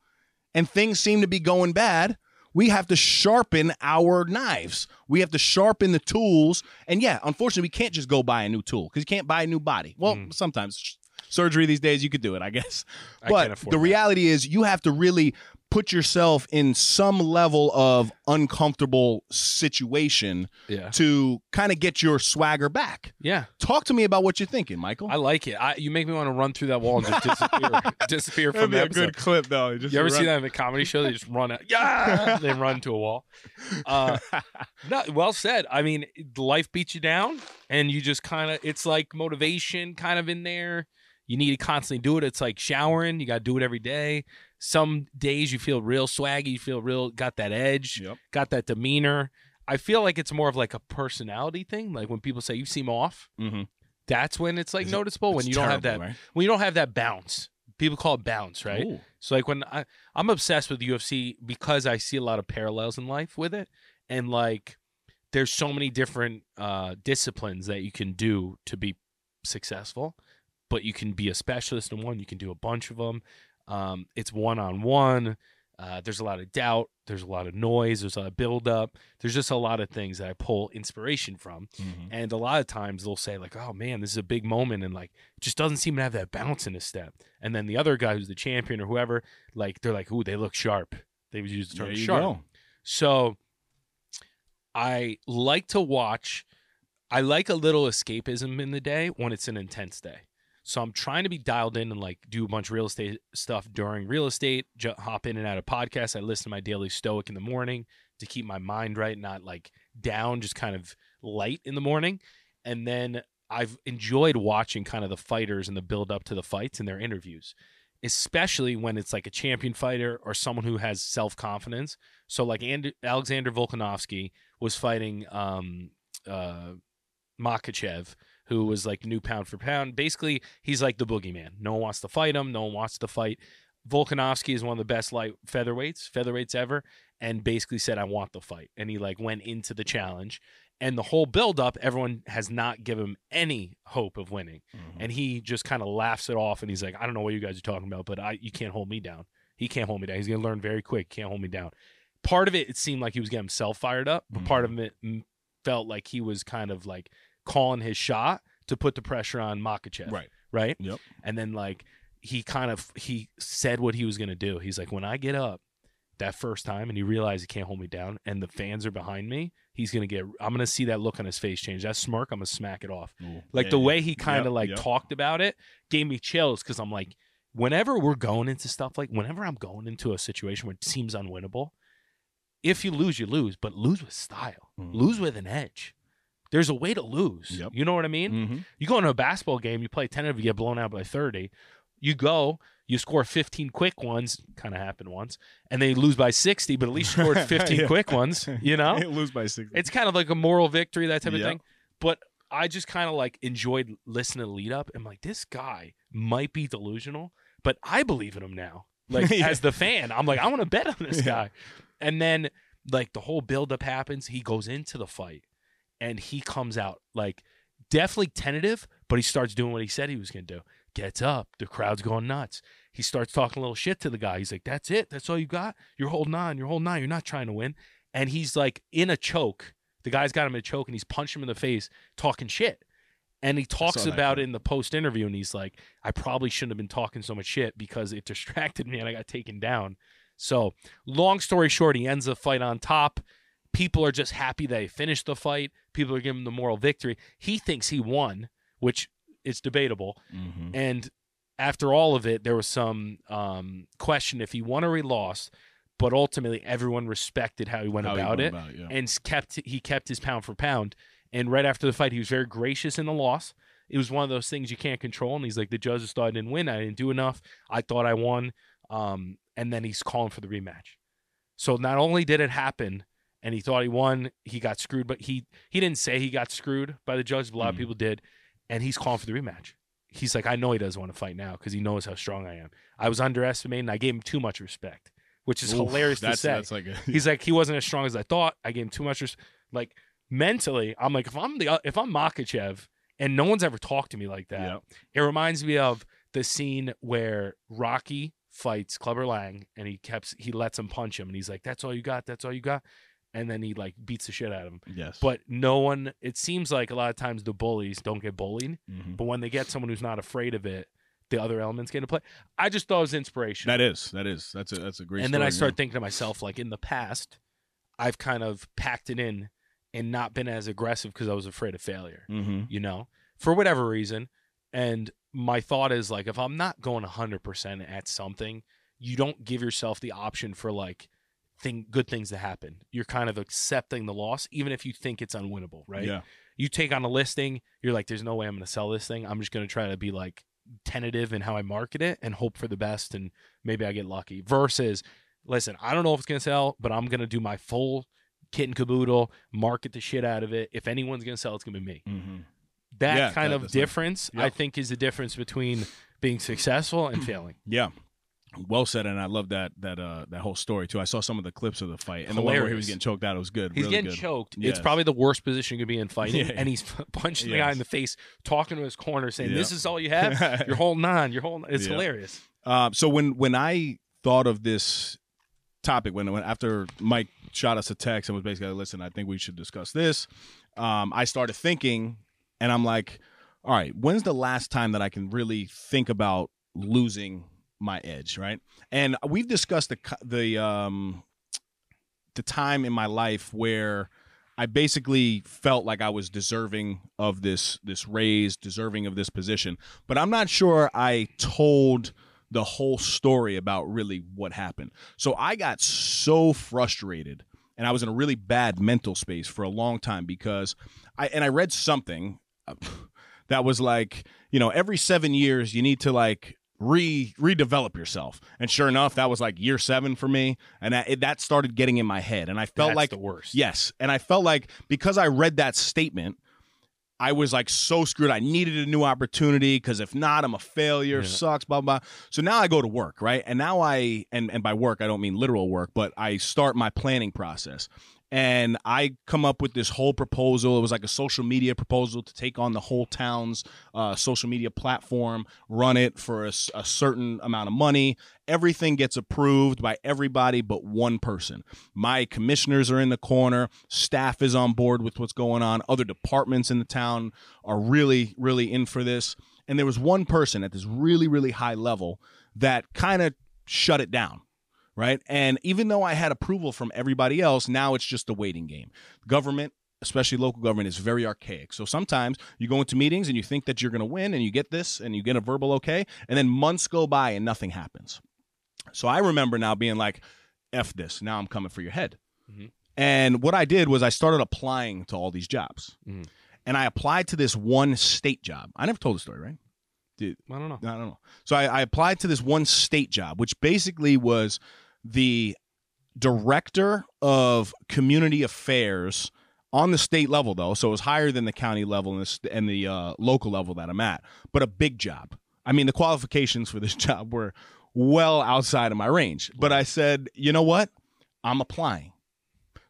and things seem to be going bad, we have to sharpen our knives. We have to sharpen the tools. And yeah, unfortunately, we can't just go buy a new tool because you can't buy a new body. Well, mm. sometimes surgery these days, you could do it, I guess. But I can't afford the that. reality is you have to really put yourself in some level of uncomfortable situation yeah. to kind of get your swagger back. Yeah. Talk to me about what you're thinking, Michael. I like it. I, you make me want to run through that wall and just disappear, disappear from the episode. That'd be a good clip, though. Just you ever run. see that in a comedy show? They just run out. Yeah. They run to a wall. Uh, no, well said. I mean, life beats you down, and you just kind of, it's like motivation kind of in there. You need to constantly do it. It's like showering. You got to do it every day. Some days you feel real swaggy, you feel real, got that edge, yep. got that demeanor. I feel like it's more of like a personality thing. Like when people say you seem off, mm-hmm. that's when it's like Is noticeable. It, when you terrible, don't have that, right? when you don't have that bounce. People call it bounce, right? Ooh. So like when I, I'm obsessed with U F C because I see a lot of parallels in life with it, and like there's so many different uh, disciplines that you can do to be successful, but you can be a specialist in one, you can do a bunch of them. Um, it's one-on-one. Uh, there's a lot of doubt. There's a lot of noise. There's a lot of buildup. There's just a lot of things that I pull inspiration from. Mm-hmm. And a lot of times they'll say like, oh, man, this is a big moment. And like, it just doesn't seem to have that bounce in his step. And then the other guy who's the champion or whoever, like, they're like, ooh, they look sharp. They would use the term sharp. Go. So I like to watch. I like a little escapism in the day when it's an intense day. So I'm trying to be dialed in and like do a bunch of real estate stuff during real estate, j- hop in and out of podcasts. I listen to my daily stoic in the morning to keep my mind right, not like down, just kind of light in the morning. And then I've enjoyed watching kind of the fighters and the build up to the fights and their interviews, especially when it's like a champion fighter or someone who has self-confidence. So like and- Alexander Volkanovski was fighting um, uh, Makhachev, who was like new pound for pound. Basically, he's like the boogeyman. No one wants to fight him. No one wants to fight. Volkanovski is one of the best light featherweights, featherweights ever, and basically said, I want the fight. And he like went into the challenge. And the whole buildup, everyone has not given him any hope of winning. Mm-hmm. And he just kind of laughs it off, and he's like, I don't know what you guys are talking about, but I you can't hold me down. He can't hold me down. He's going to learn very quick. Can't hold me down. Part of it, it seemed like he was getting himself fired up, but mm-hmm. part of it felt like he was kind of like calling his shot to put the pressure on Makhachev. Right. Right? Yep. And then, like, he kind of, he said what he was going to do. He's like, when I get up, that first time and he realized he can't hold me down and the fans are behind me, he's going to get, I'm going to see that look on his face change. That smirk, I'm going to smack it off. Ooh, like yeah, the way he kind of yep, like yep. talked about it gave me chills because I'm like, whenever we're going into stuff like, whenever I'm going into a situation where it seems unwinnable, if you lose, you lose, but lose with style, mm. lose with an edge. There's a way to lose. Yep. You know what I mean? Mm-hmm. You go into a basketball game, you play tentative, you get blown out by thirty. You go, you score fifteen quick ones, kind of happened once, and they lose by sixty, but at least scored fifteen yeah. quick ones, you know? They lose by sixty. It's kind of like a moral victory, that type yep. of thing. But I just kind of like enjoyed listening to lead up. I'm like, this guy might be delusional, but I believe in him now. Like yeah. as the fan, I'm like, I want to bet on this yeah. guy. And then like the whole buildup happens. He goes into the fight. And he comes out like definitely tentative, but he starts doing what he said he was going to do. Gets up. The crowd's going nuts. He starts talking a little shit to the guy. He's like, that's it. That's all you got. You're holding on. You're holding on. You're not trying to win. And he's like in a choke. The guy's got him in a choke and he's punched him in the face talking shit. And he talks about it in the post interview. And he's like, I probably shouldn't have been talking so much shit because it distracted me and I got taken down. So long story short, he ends the fight on top. People are just happy they finished the fight. People are giving him the moral victory. He thinks he won, which is debatable. Mm-hmm. And after all of it, there was some um, question if he won or he lost. But ultimately, everyone respected how he went how about he went it, about it yeah. and kept he kept his pound for pound. And right after the fight, he was very gracious in the loss. It was one of those things you can't control. And he's like, the judges thought I didn't win. I didn't do enough. I thought I won. Um, and then he's calling for the rematch. So not only did it happen, and he thought he won. He got screwed, but he he didn't say he got screwed by the judge. But a lot mm. of people did, and he's calling for the rematch. He's like, I know he doesn't want to fight now because he knows how strong I am. I was underestimating. And I gave him too much respect, which is Oof, hilarious to say. That's like a, he's like, he wasn't as strong as I thought. I gave him too much respect. Like mentally, I'm like, if I'm the if I'm Makhachev, and no one's ever talked to me like that. Yep. It reminds me of the scene where Rocky fights Clubber Lang, and he kept he lets him punch him, and he's like, that's all you got. That's all you got. And then he, like, beats the shit out of him. Yes. But no one – it seems like a lot of times the bullies don't get bullied. Mm-hmm. But when they get someone who's not afraid of it, the other elements get into play. I just thought it was inspirational. That is. That is. That's a, that's a great and story. And then I start yeah. thinking to myself, like, in the past, I've kind of packed it in and not been as aggressive because I was afraid of failure, mm-hmm. you know, for whatever reason. And my thought is, like, if I'm not going one hundred percent at something, you don't give yourself the option for, like – Thing, good things that happen. You're kind of accepting the loss, even if you think it's unwinnable, right? Yeah. You take on a listing, you're like, there's no way I'm going to sell this thing. I'm just going to try to be like tentative in how I market it and hope for the best and maybe I get lucky. Versus, listen, I don't know if it's going to sell, but I'm going to do my full kit and caboodle, market the shit out of it. If anyone's going to sell, it's going to be me. Mm-hmm. That yeah, kind that, of difference, like, yeah. I think, is the difference between being successful and failing. Yeah. Well said, and I love that that uh, that whole story too. I saw some of the clips of the fight, and Hilarious. The one where he was getting choked out, it was good. He's really getting good. choked. Yes. It's probably the worst position you could be in fighting, yeah. and he's punching yes. the guy in the face, talking to his corner, saying, yep. "This is all you have. You're holding on. You're holding." On. It's yep. hilarious. Uh, so when when I thought of this topic, when when after Mike shot us a text and was basically, like, "Listen, I think we should discuss this," um, I started thinking, and I'm like, "All right, when's the last time that I can really think about losing my edge?" Right. And we've discussed the the um the time in my life where I basically felt like I was deserving of this this raise, deserving of this position, but I'm not sure I told the whole story about really what happened. So I got so frustrated and I was in a really bad mental space for a long time because I and I read something that was like, you know, every seven years you need to like Re redevelop yourself, and sure enough, that was like year seven for me, and I, it, that started getting in my head, and I felt That's like the worst. Yes, and I felt like because I read that statement, I was like so screwed. I needed a new opportunity because if not, I'm a failure. Yeah. Sucks. Blah blah. So now I go to work, right? And now I and and by work I don't mean literal work, but I start my planning process, and I come up with this whole proposal. It was like a social media proposal to take on the whole town's uh, social media platform, run it for a, a certain amount of money. Everything gets approved by everybody but one person. My commissioners are in the corner. Staff is on board with what's going on. Other departments in the town are really, really in for this. And there was one person at this really, really high level that kind of shut it down. right? And even though I had approval from everybody else, now it's just a waiting game. Government, especially local government, is very archaic. So sometimes you go into meetings and you think that you're going to win and you get this and you get a verbal okay, and then months go by and nothing happens. So I remember now being like, F this, now I'm coming for your head. Mm-hmm. And what I did was I started applying to all these jobs. Mm-hmm. And I applied to this one state job. I never told the story, right? Dude, I don't know. I don't know. So I, I applied to this one state job, which basically was the director of community affairs on the state level, though. So it was higher than the county level and the, and the uh, local level that I'm at, but a big job. I mean, the qualifications for this job were well outside of my range. But I said, you know what? I'm applying.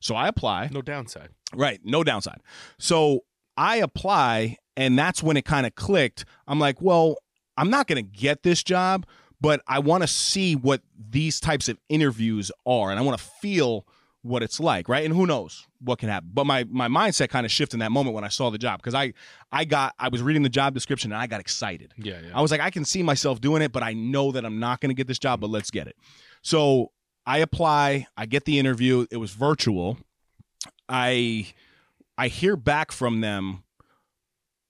So I apply. No downside. Right. No downside. So I apply, and that's when it kind of clicked. I'm like, well, I'm not going to get this job, but I want to see what these types of interviews are, and I want to feel what it's like, right? And who knows what can happen. But my my mindset kind of shifted in that moment when I saw the job, because I, I got I was reading the job description, and I got excited. Yeah, yeah. I was like, I can see myself doing it, but I know that I'm not going to get this job, but let's get it. So I apply. I get the interview. It was virtual. I... I hear back from them.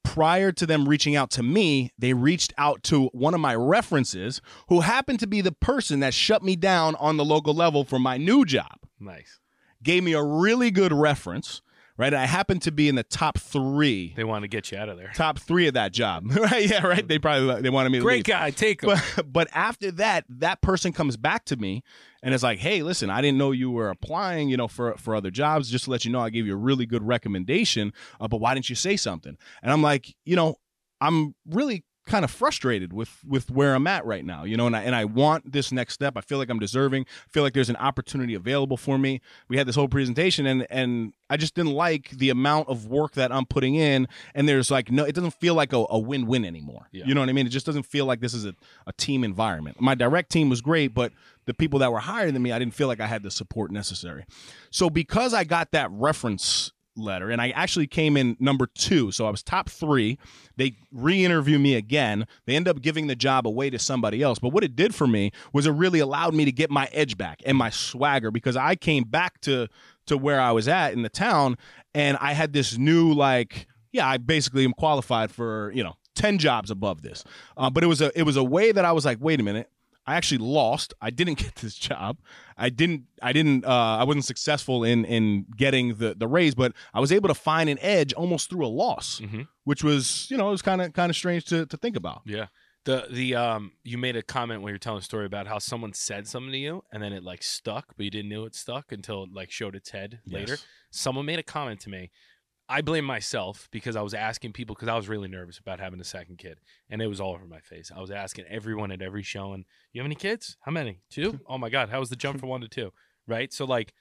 Prior to them reaching out to me, they reached out to one of my references, who happened to be the person that shut me down on the local level for my new job. Nice. Gave me a really good reference, right? I happened to be in the top three. They wanted to get you out of there. Top three of that job. Right? Yeah, right. They probably they wanted me to Great leave. Guy, take him. But, but after that, that person comes back to me and it's like, hey, listen, I didn't know you were applying, you know, for, for other jobs. Just to let you know, I gave you a really good recommendation, uh, but why didn't you say something? And I'm like, you know, I'm really kind of frustrated with, with where I'm at right now, you know, and I, and I want this next step. I feel like I'm deserving. I feel like there's an opportunity available for me. We had this whole presentation and, and I just didn't like the amount of work that I'm putting in. And there's like, no, it doesn't feel like a, a win-win anymore. Yeah. You know what I mean? It just doesn't feel like this is a, a team environment. My direct team was great, but the people that were higher than me, I didn't feel like I had the support necessary. So because I got that reference letter, and I actually came in number two, so I was top three. They re-interview me again. They end up giving the job away to somebody else. But what it did for me was it really allowed me to get my edge back and my swagger, because I came back to to where I was at in the town, and I had this new like, yeah, I basically am qualified for, you know, ten jobs above this. Uh, but it was a it was a way that I was like, wait a minute. I actually lost. I didn't get this job. I didn't. I didn't. Uh, I wasn't successful in in getting the the raise, but I was able to find an edge almost through a loss, mm-hmm. which was, you know, it was kind of kind of strange to to think about. Yeah. The the um you made a comment when you were telling a story about how someone said something to you and then it like stuck, but you didn't know it stuck until it like showed its head yes. later. Someone made a comment to me. I blame myself because I was asking people, because I was really nervous about having a second kid, and it was all over my face. I was asking everyone at every show, and you have any kids? How many? Two? Oh my God. How was the jump from one to two? Right? So like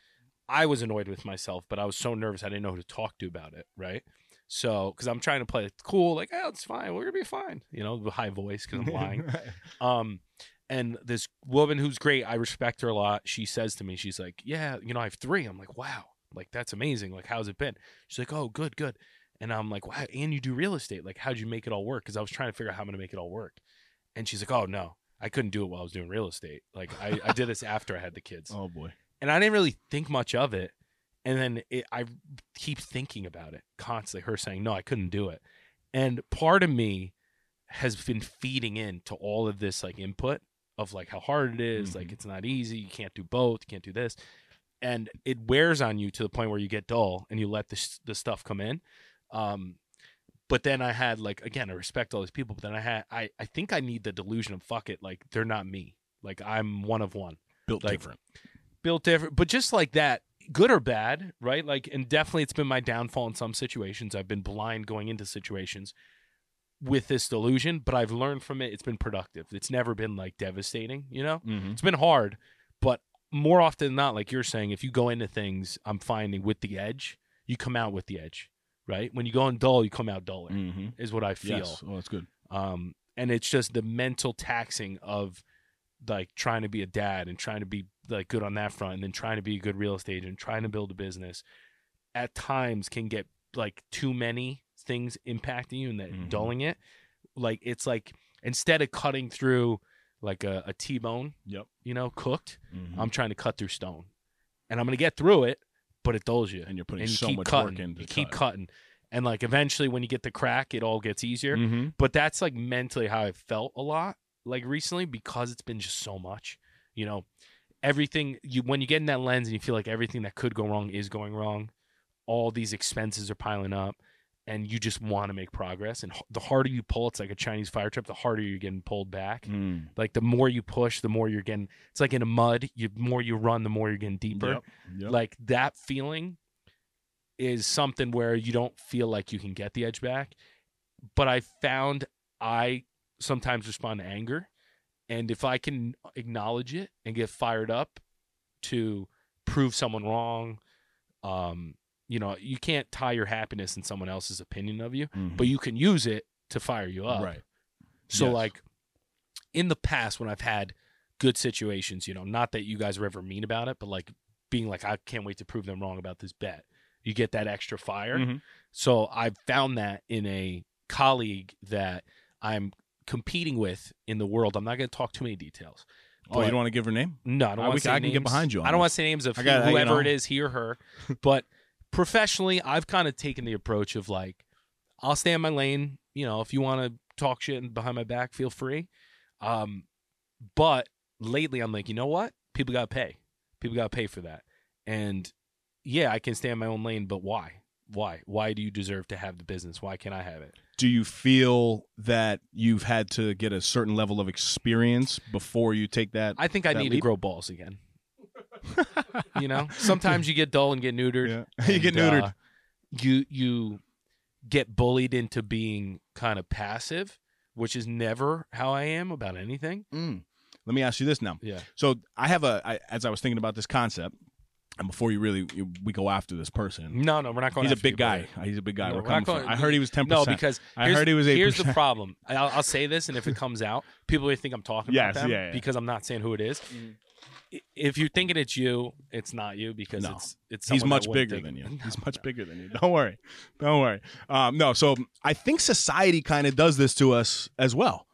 I was annoyed with myself, but I was so nervous. I didn't know who to talk to about it. Right? So, cause I'm trying to play it cool. Like, oh, it's fine. We're gonna be fine. You know, the high voice, cause I'm lying. Right. Um, and this woman who's great, I respect her a lot. She says to me, she's like, yeah, you know, I have three. I'm like, wow. Like, that's amazing. Like, how's it been? She's like, oh, good, good. And I'm like, wow, and you do real estate. Like, how'd you make it all work? Because I was trying to figure out how I'm going to make it all work. And she's like, oh, no, I couldn't do it while I was doing real estate. Like, I, I did this after I had the kids. Oh, boy. And I didn't really think much of it. And then it, I keep thinking about it constantly, her saying, no, I couldn't do it. And part of me has been feeding into all of this, like, input of, like, how hard it is. Mm-hmm. Like, it's not easy. You can't do both. You can't do this. And it wears on you to the point where you get dull and you let the the stuff come in. Um, but then I had, like, again, I respect all these people, but then I had, I, I think I need the delusion of fuck it. Like, they're not me. Like, I'm one of one. Built like, different. Built different. But just like that, good or bad, right? Like, and definitely it's been my downfall in some situations. I've been blind going into situations with this delusion, but I've learned from it. It's been productive. It's never been, like, devastating, you know? Mm-hmm. It's been hard, but more often than not, like you're saying, if you go into things, I'm finding with the edge, you come out with the edge, right? When you go in dull, you come out duller, mm-hmm. is what I feel. Yes. Oh, that's good. Um, and it's just the mental taxing of, like, trying to be a dad and trying to be, like, good on that front, and then trying to be a good real estate agent, trying to build a business, at times can get, like, too many things impacting you and that mm-hmm. dulling it. Like, it's like, instead of cutting through like a, a T-bone, yep. you know, cooked. Mm-hmm. I'm trying to cut through stone. And I'm going to get through it, but it does you. And you're putting and you so much cutting, work in to You cut. keep cutting. And, like, eventually when you get the crack, it all gets easier. Mm-hmm. But that's, like, mentally how I felt a lot, like, recently, because it's been just so much. You know, everything, you when you get in that lens and you feel like everything that could go wrong is going wrong, all these expenses are piling up, and you just want to make progress. And the harder you pull, it's like a Chinese fire trap, the harder you're getting pulled back. Mm. Like, the more you push, the more you're getting, it's like in a mud, you more you run, the more you're getting deeper. Yep. Yep. Like, that feeling is something where you don't feel like you can get the edge back. But I found I sometimes respond to anger. And if I can acknowledge it and get fired up to prove someone wrong, um, you know, you can't tie your happiness in someone else's opinion of you, mm-hmm. but you can use it to fire you up. Right. So, yes. like, in the past when I've had good situations, you know, not that you guys are ever mean about it, but, like, being like, I can't wait to prove them wrong about this bet. You get that extra fire. Mm-hmm. So I've found that in a colleague that I'm competing with in the world. I'm not going to talk too many details. Oh, you don't want to give her name? No, I don't want to say names. I can get behind you on this. I don't want to say names of gotta, whoever you know. it is, he or her. But professionally, I've kind of taken the approach of, like, I'll stay in my lane. You know, if you want to talk shit behind my back, feel free. Um, but lately, I'm like, you know what? People got to pay. People got to pay for that. And yeah, I can stay in my own lane, but why? Why? Why do you deserve to have the business? Why can't I have it? Do you feel that you've had to get a certain level of experience before you take that? I think I need leap? to grow balls again. You know, sometimes you get dull and get neutered. Yeah. And, you get neutered. Uh, you you get bullied into being kind of passive, which is never how I am about anything. Mm. Let me ask you this now. Yeah. So I have a I, as I was thinking about this concept. And before you really, we go after this person. No, no, we're not going He's after He's a big guy. Right? He's a big guy. No, we're coming going, I heard he was ten percent. No, because I heard he was eight percent. Here's the problem. I'll, I'll say this, and if it comes out, people will think I'm talking yes, about them yeah, yeah. because I'm not saying who it is. Mm. If you're thinking it's you, it's not you because no. it's it's He's much bigger than you. No, He's much no. bigger than you. Don't worry. Don't worry. Um, no, so I think society kind of does this to us as well.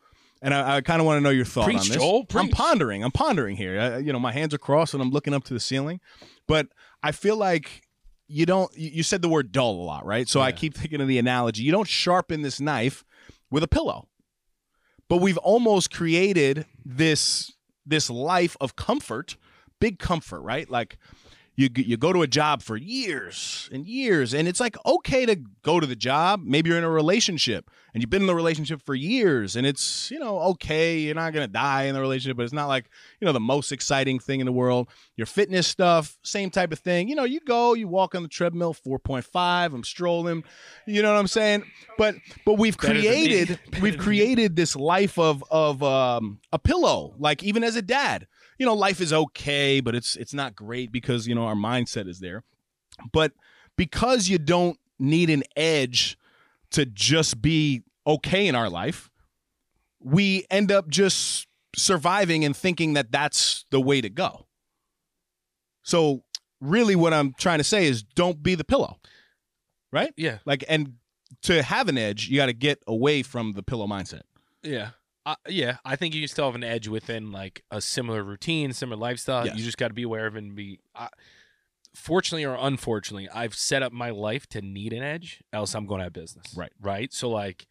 And I, I kind of want to know your thought preach, on this. Joel, preach. I'm pondering. I'm pondering here. I, you know, my hands are crossed and I'm looking up to the ceiling. But I feel like you don't, you said the word dull a lot, right? So yeah. I keep thinking of the analogy. You don't sharpen this knife with a pillow. But we've almost created this this life of comfort, big comfort, right? Like you you go to a job for years and years, and it's like okay to go to the job. Maybe you're in a relationship, and you've been in the relationship for years, and it's, you know, okay, you're not going to die in the relationship, but it's not like, you know, the most exciting thing in the world. Your fitness stuff, same type of thing. You know, you go, you walk on the treadmill, four point five, I'm strolling, you know what I'm saying? But but we've Better created we've created this life of, of um, a pillow, like even as a dad. You know, life is okay, but it's it's not great because, you know, our mindset is there. But because you don't need an edge to just be okay in our life, we end up just surviving and thinking that that's the way to go. So really what I'm trying to say is don't be the pillow, right? Yeah. Like, and to have an edge, you got to get away from the pillow mindset. Yeah. Uh, yeah, I think you can still have an edge within, like, a similar routine, similar lifestyle. Yes. You just got to be aware of it and be uh, – fortunately or unfortunately, I've set up my life to need an edge, else I'm going to have business. Right. Right? So, like,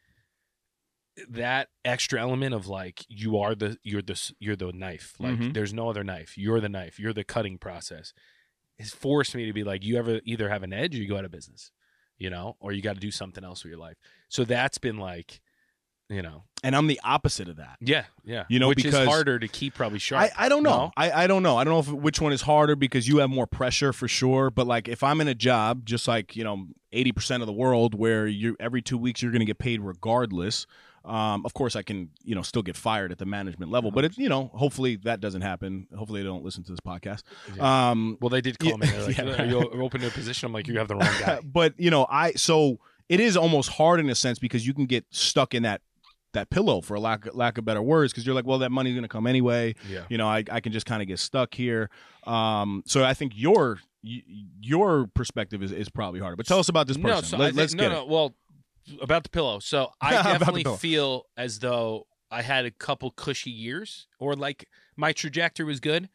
that extra element of, like, you are the – you're the you're the knife. Like, mm-hmm. there's no other knife. You're the knife. You're the cutting process. It's forced me to be like, you ever either have an edge or you go out of business, you know, or you got to do something else with your life. So that's been, like – you know, and I'm the opposite of that. Yeah, yeah. You know, which because is harder to keep probably sharp. I, I don't know. No? I, I don't know. I don't know if, which one is harder because you have more pressure for sure. But like, if I'm in a job, just like you know, eighty percent of the world, where you every two weeks you're going to get paid regardless. Um, of course, I can you know still get fired at the management level, but it, you know, hopefully that doesn't happen. Hopefully they don't listen to this podcast. Yeah. Um, well, they did call yeah, me. They're like, yeah. Are you open to a position? I'm like, you have the wrong guy. But you know, I so it is almost hard in a sense because you can get stuck in that. that pillow for lack lack of better words because you're like, well, that money's going to come anyway. Yeah. You know, I, I can just kind of get stuck here. Um, so I think your your perspective is, is probably harder. But tell us about this person. No, so Let, I think, let's no, get no, it. Well, about the pillow. So I definitely feel as though I had a couple cushy years, or like my trajectory was good,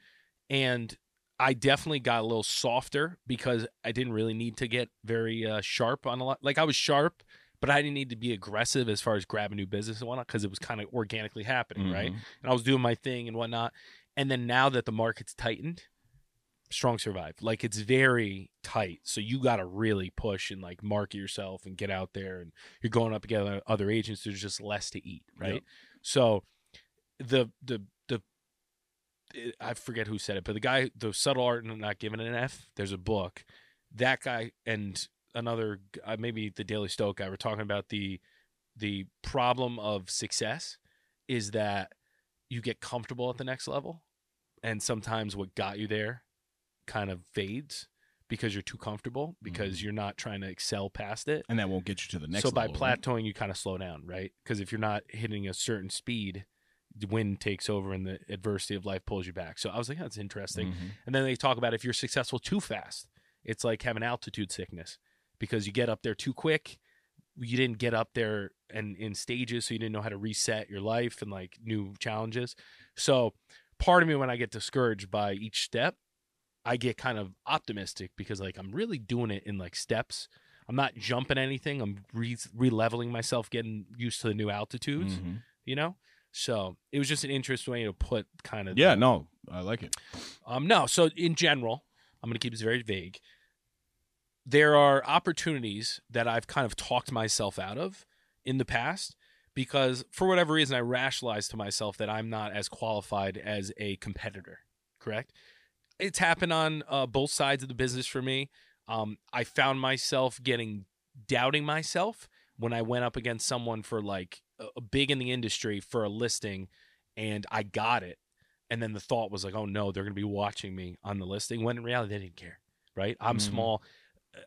and I definitely got a little softer because I didn't really need to get very uh, sharp on a lot. Like I was sharp, but I didn't need to be aggressive as far as grabbing new business and whatnot because it was kind of organically happening, mm-hmm. right? And I was doing my thing and whatnot. And then now that the market's tightened, Strong survived. Like it's very tight, so you got to really push and like market yourself and get out there. And you're going up against other agents. There's just less to eat, right? Yep. So the the the it, I forget who said it, but the guy, the subtle art and not giving an F. There's a book. That guy and another, uh, maybe the Daily Stoic guy, were talking about the the problem of success is that you get comfortable at the next level, and sometimes what got you there kind of fades because you're too comfortable, because mm-hmm. you're not trying to excel past it, and that won't get you to the next so level. So by plateauing, right? You kind of slow down, right? Because if you're not hitting a certain speed, the wind takes over and the adversity of life pulls you back. So I was like, oh, that's interesting. Mm-hmm. And then they talk about if you're successful too fast, it's like having altitude sickness, because you get up there too quick. You didn't get up there and in stages, so you didn't know how to reset your life and like new challenges. So part of me, when I get discouraged by each step, I get kind of optimistic because like I'm really doing it in like steps. I'm not jumping anything. I'm re re-leveling myself, getting used to the new altitudes, mm-hmm. you know? So it was just an interesting way to put kind of. Yeah, the, no, I like it. Um, no. So in general, I'm going to keep this very vague. There are opportunities that I've kind of talked myself out of in the past because for whatever reason, I rationalized to myself that I'm not as qualified as a competitor. Correct. It's happened on uh, both sides of the business for me. Um, I found myself getting doubting myself when I went up against someone for like a, a big in the industry for a listing, and I got it. And then the thought was like, oh no, they're going to be watching me on the listing. When in reality, they didn't care, right? I'm mm-hmm. small.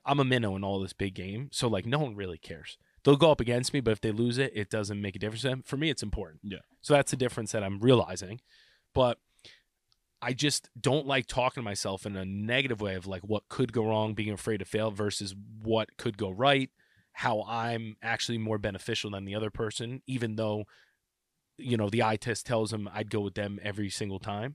I'm a minnow in all this big game. So like no one really cares. They'll go up against me, but if they lose it, it doesn't make a difference to them. For me, it's important. Yeah. So that's the difference that I'm realizing. But I just don't like talking to myself in a negative way of like what could go wrong, being afraid to fail versus what could go right, how I'm actually more beneficial than the other person, even though, you know, the eye test tells them I'd go with them every single time.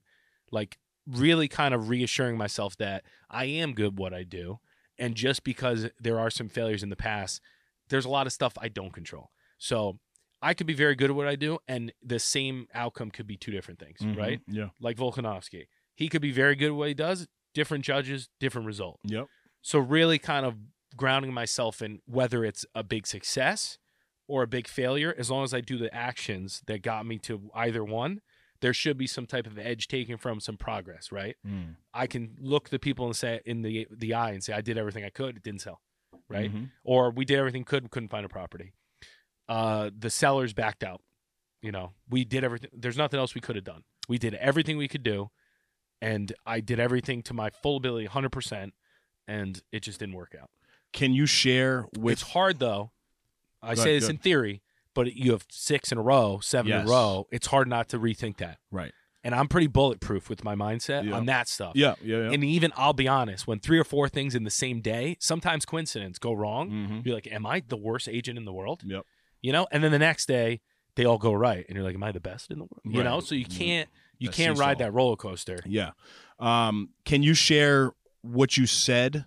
Like really kind of reassuring myself that I am good at what I do. And just because there are some failures in the past, there's a lot of stuff I don't control. So I could be very good at what I do, and the same outcome could be two different things, mm-hmm. right? Yeah. Like Volkanovski. He could be very good at what he does, different judges, different result. Yep. So really kind of grounding myself in whether it's a big success or a big failure, as long as I do the actions that got me to either one, there should be some type of edge taken from some progress, right? Mm. I can look the people and say in the the eye and say, I did everything I could, it didn't sell, right? Mm-hmm. Or we did everything could, couldn't find a property. Uh, the sellers backed out, you know, we did everything. There's nothing else we could have done. We did everything we could do. And I did everything to my full ability, one hundred percent. And it just didn't work out. Can you share with, it's hard though. I right, say this good. in theory, but you have six in a row, seven yes. in a row. It's hard not to rethink that. Right. And I'm pretty bulletproof with my mindset yeah. on that stuff. Yeah, yeah, yeah. And even, I'll be honest, when three or four things in the same day, sometimes coincidence go wrong. Mm-hmm. You're like, am I the worst agent in the world? Yep. You know, and then the next day they all go right, and you're like, "Am I the best in the world?" Right. You know, so you can't you That's can't ride that roller coaster. Yeah. Um, can you share what you said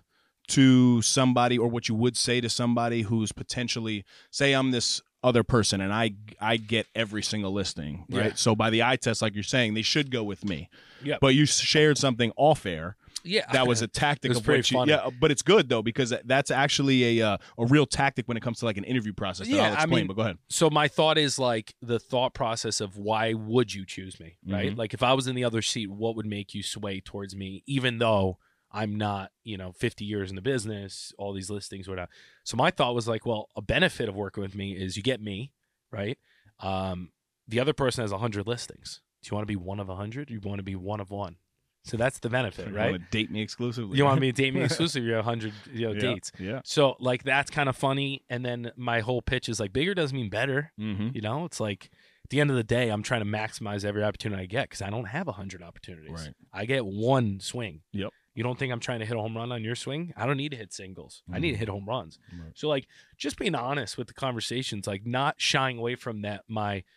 to somebody, or what you would say to somebody who's potentially, say, I'm this other person, and I I get every single listing, right? Yeah. So by the eye test, like you're saying, they should go with me. Yeah. But you shared something off air. Yeah, that was a tactic of which you, yeah, but it's good though, because that's actually a uh, a real tactic when it comes to like an interview process. That yeah, I'll explain, I mean, but go ahead. So my thought is like the thought process of why would you choose me, right? Mm-hmm. Like if I was in the other seat, what would make you sway towards me, even though I'm not, you know, fifty years in the business, all these listings, whatnot. So my thought was like, well, a benefit of working with me is you get me, right? Um, the other person has a hundred listings. Do you want to be one of a hundred? You want to be one of one. So that's the benefit, you right? You want to date me exclusively. You want me to date me exclusively? You have a hundred you know, yeah, dates. Yeah. So, like, that's kind of funny. And then my whole pitch is, like, bigger doesn't mean better. Mm-hmm. You know, it's like at the end of the day, I'm trying to maximize every opportunity I get because I don't have a hundred opportunities. Right. I get one swing. Yep. You don't think I'm trying to hit a home run on your swing? I don't need to hit singles. Mm-hmm. I need to hit home runs. Right. So, like, just being honest with the conversations, like, not shying away from that my –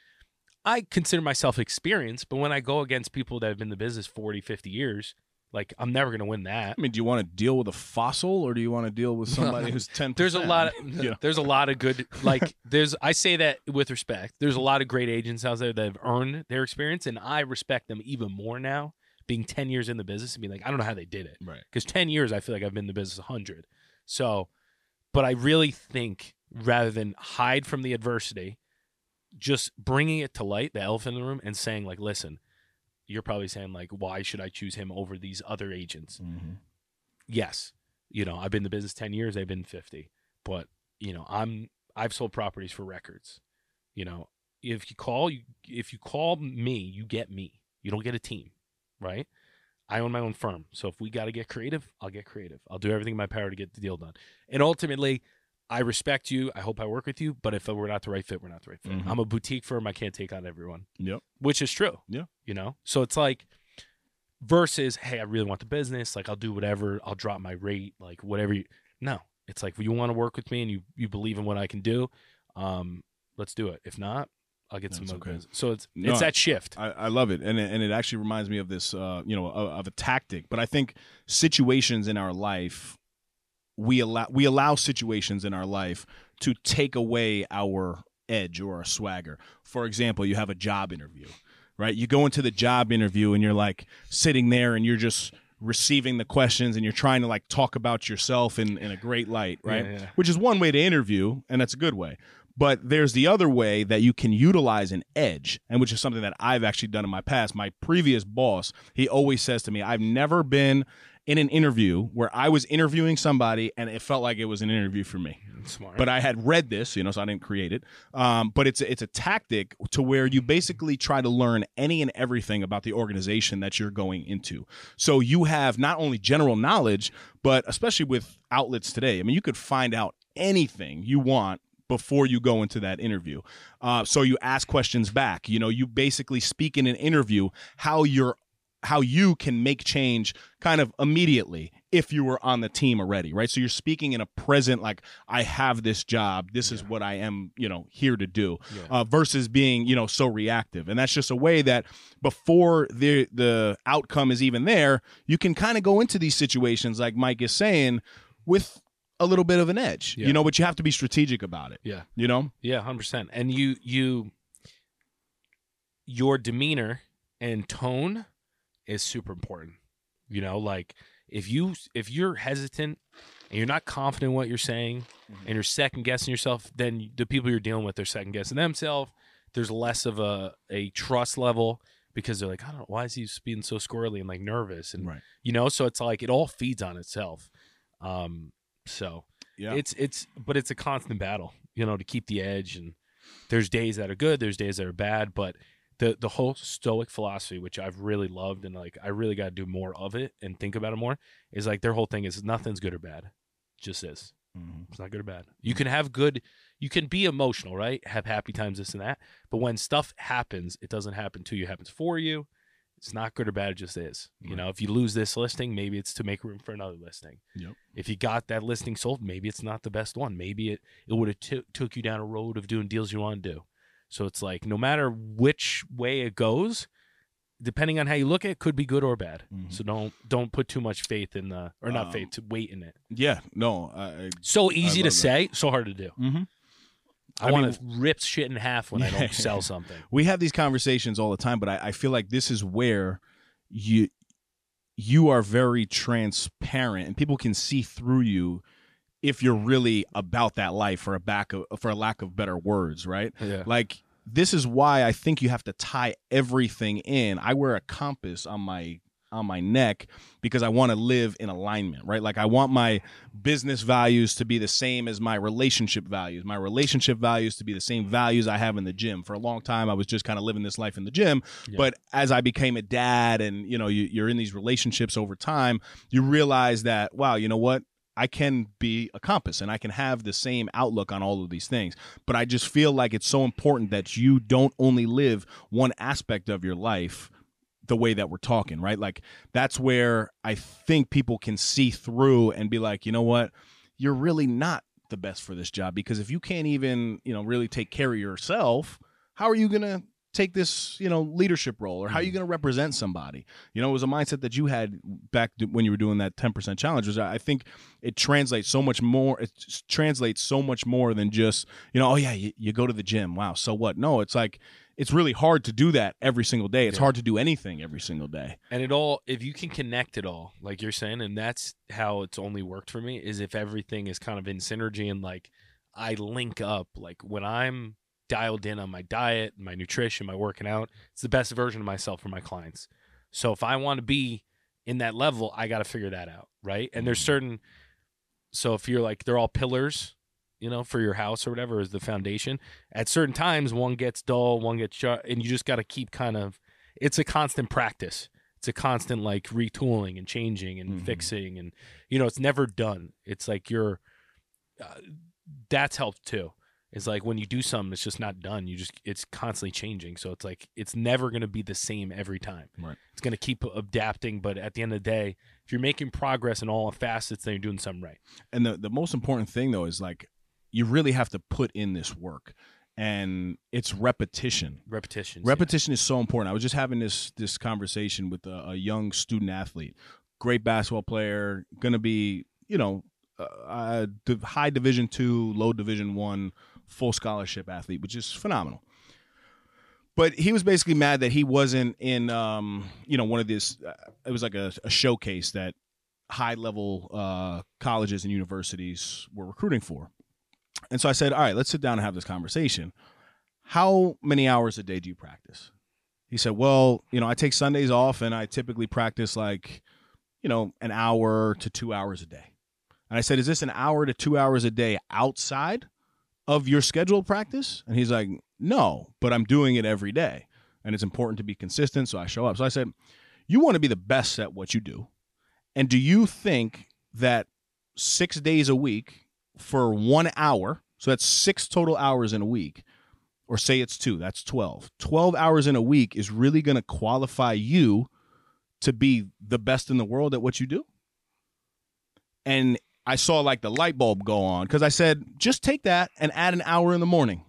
I consider myself experienced, but when I go against people that have been in the business forty, fifty years, like, I'm never going to win that. I mean, do you want to deal with a fossil, or do you want to deal with somebody who's ten percent? There's a lot of, yeah. There's a lot of good, like, there's, I say that with respect. There's a lot of great agents out there that have earned their experience, and I respect them even more now, being ten years in the business and being like, I don't know how they did it. Right. Because ten years, I feel like I've been in the business a hundred. So, but I really think rather than hide from the adversity, just bringing it to light, the elephant in the room, and saying, like, listen, you're probably saying, like, why should I choose him over these other agents? Mm-hmm. Yes. You know, I've been in the business ten years. They've been fifty. But, you know, I'm, I've sold properties for records. You know, if you call, you, if you call me, you get me. You don't get a team, right? I own my own firm. So if we got to get creative, I'll get creative. I'll do everything in my power to get the deal done. And ultimately, I respect you. I hope I work with you. But if we're not the right fit, we're not the right fit. Mm-hmm. I'm a boutique firm. I can't take on everyone. Yep. Which is true. Yeah. You know? So it's like versus, hey, I really want the business. Like, I'll do whatever. I'll drop my rate. Like, whatever. You... No. It's like, well, you want to work with me and you, you believe in what I can do. Um, let's do it. If not, I'll get That's some okay. business. So it's no, it's that shift. I, I love it. And it, and it actually reminds me of this, uh, you know, of, of a tactic. But I think situations in our life, we allow we allow situations in our life to take away our edge or our swagger. For example, you have a job interview, right? You go into the job interview and you're like sitting there and you're just receiving the questions and you're trying to like talk about yourself in, in a great light, right? Yeah, yeah. Which is one way to interview, and that's a good way. But there's the other way that you can utilize an edge, and which is something that I've actually done in my past. My previous boss, he always says to me, I've never been in an interview where I was interviewing somebody and it felt like it was an interview for me. Smart. But I had read this, you know, so I didn't create it. Um, but it's a, it's a tactic to where you basically try to learn any and everything about the organization that you're going into. So you have not only general knowledge, but especially with outlets today, I mean, you could find out anything you want before you go into that interview. Uh, so you ask questions back. You know, you basically speak in an interview how you're how you can make change kind of immediately if you were on the team already, right? So you're speaking in a present, like, I have this job. This yeah. is what I am, you know, here to do yeah. uh, versus being, you know, so reactive. And that's just a way that before the the outcome is even there, you can kind of go into these situations, like Mike is saying, with a little bit of an edge, yeah. you know, but you have to be strategic about it. Yeah. You know? Yeah, one hundred percent. And you, you, your demeanor and tone is super important. You know, like if you if you're hesitant and you're not confident in what you're saying and you're second guessing yourself, then the people you're dealing with, they're second guessing themselves. There's less of a a trust level because they're like, I don't know, why is he being so squirrely and like nervous? And right. you know, so it's like it all feeds on itself. Um so yeah. it's it's but it's a constant battle, you know, to keep the edge, and there's days that are good, there's days that are bad, but The the whole Stoic philosophy, which I've really loved, and like I really got to do more of it and think about it more, is like their whole thing is nothing's good or bad, just is. Mm-hmm. It's not good or bad. You can have good, you can be emotional, right? Have happy times, this and that. But when stuff happens, it doesn't happen to you, it happens for you. It's not good or bad, it just is. Right. You know, if you lose this listing, maybe it's to make room for another listing. Yep. If you got that listing sold, maybe it's not the best one. Maybe it it would have t- took you down a road of doing deals you want to do. So it's like no matter which way it goes, depending on how you look at it, it could be good or bad. Mm-hmm. So don't don't put too much faith in the or not um, faith to weight in it. Yeah, no. I, so easy to that. say, so hard to do. Mm-hmm. I, I want to rip shit in half when yeah. I don't sell something. We have these conversations all the time, but I, I feel like this is where you you are very transparent and people can see through you. If you're really about that life, for a back of, for a lack of better words, right? Yeah. Like this is why I think you have to tie everything in. I wear a compass on my on my neck because I want to live in alignment, right? Like I want my business values to be the same as my relationship values, my relationship values to be the same values I have in the gym. For a long time, I was just kind of living this life in the gym. Yeah. But as I became a dad and, you know, you, you're in these relationships over time, you realize that, wow, you know what? I can be a compass and I can have the same outlook on all of these things. But I just feel like it's so important that you don't only live one aspect of your life the way that we're talking, right? Like that's where I think people can see through and be like, you know what? You're really not the best for this job because if you can't even, you know, really take care of yourself, how are you going to take this, you know, leadership role, or how are you going to represent somebody? You know, it was a mindset that you had back when you were doing that ten percent challenge. Was I think it translates so much more. It translates so much more than just, you know, oh yeah, you, you go to the gym. Wow. So what? No, it's like, it's really hard to do that every single day. It's yeah. hard to do anything every single day. And it all, if you can connect it all, like you're saying, and that's how it's only worked for me, is if everything is kind of in synergy and like I link up, like when I'm dialed in on my diet, my nutrition, my working out, it's the best version of myself for my clients. So if I want to be in that level, I got to figure that out, right? And there's certain, so if you're like, they're all pillars, you know, for your house or whatever is the foundation. At certain times, one gets dull, one gets shut, and you just got to keep kind of, it's a constant practice. It's a constant like retooling and changing and mm-hmm. fixing. And, you know, it's never done. It's like you're, uh, that's helped too. It's like when you do something, it's just not done. You just, it's constantly changing. So it's like, it's never going to be the same every time. Right. It's going to keep adapting. But at the end of the day, if you're making progress in all facets, then you're doing something right. And the, the most important thing though, is like, you really have to put in this work, and it's repetition. Repetition. Repetition yeah. is so important. I was just having this this conversation with a, a young student athlete, great basketball player, going to be, you know, uh, high Division two, low Division one, full scholarship athlete, which is phenomenal. But he was basically mad that he wasn't in, um, you know, one of these. Uh, it was like a, a showcase that high level uh, colleges and universities were recruiting for. And so I said, all right, let's sit down and have this conversation. How many hours a day do you practice? He said, well, you know, I take Sundays off and I typically practice like, you know, an hour to two hours a day. And I said, is this an hour to two hours a day outside of your scheduled practice? And he's like, no, but I'm doing it every day. And it's important to be consistent. So I show up. So I said, you want to be the best at what you do. And do you think that six days a week for one hour, so that's six total hours in a week, or say it's two, that's twelve. twelve hours in a week is really going to qualify you to be the best in the world at what you do? And I saw like the light bulb go on, because I said, just take that and add an hour in the morning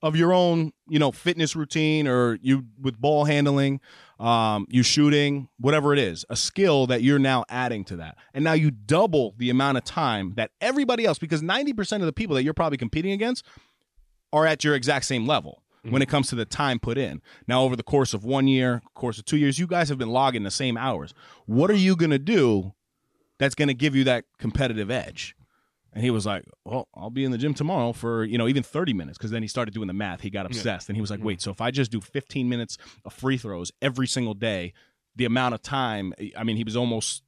of your own, you know, fitness routine, or you with ball handling, um, you shooting, whatever it is, a skill that you're now adding to that. And now you double the amount of time that everybody else, because ninety percent of the people that you're probably competing against are at your exact same level mm-hmm. when it comes to the time put in. Now, over the course of one year, course of two years, you guys have been logging the same hours. What are you going to do that's going to give you that competitive edge? And he was like, well, I'll be in the gym tomorrow for, you know, even thirty minutes. Because then he started doing the math. He got obsessed. Yeah. And he was like, wait, so if I just do fifteen minutes of free throws every single day, the amount of time, I mean, he was almost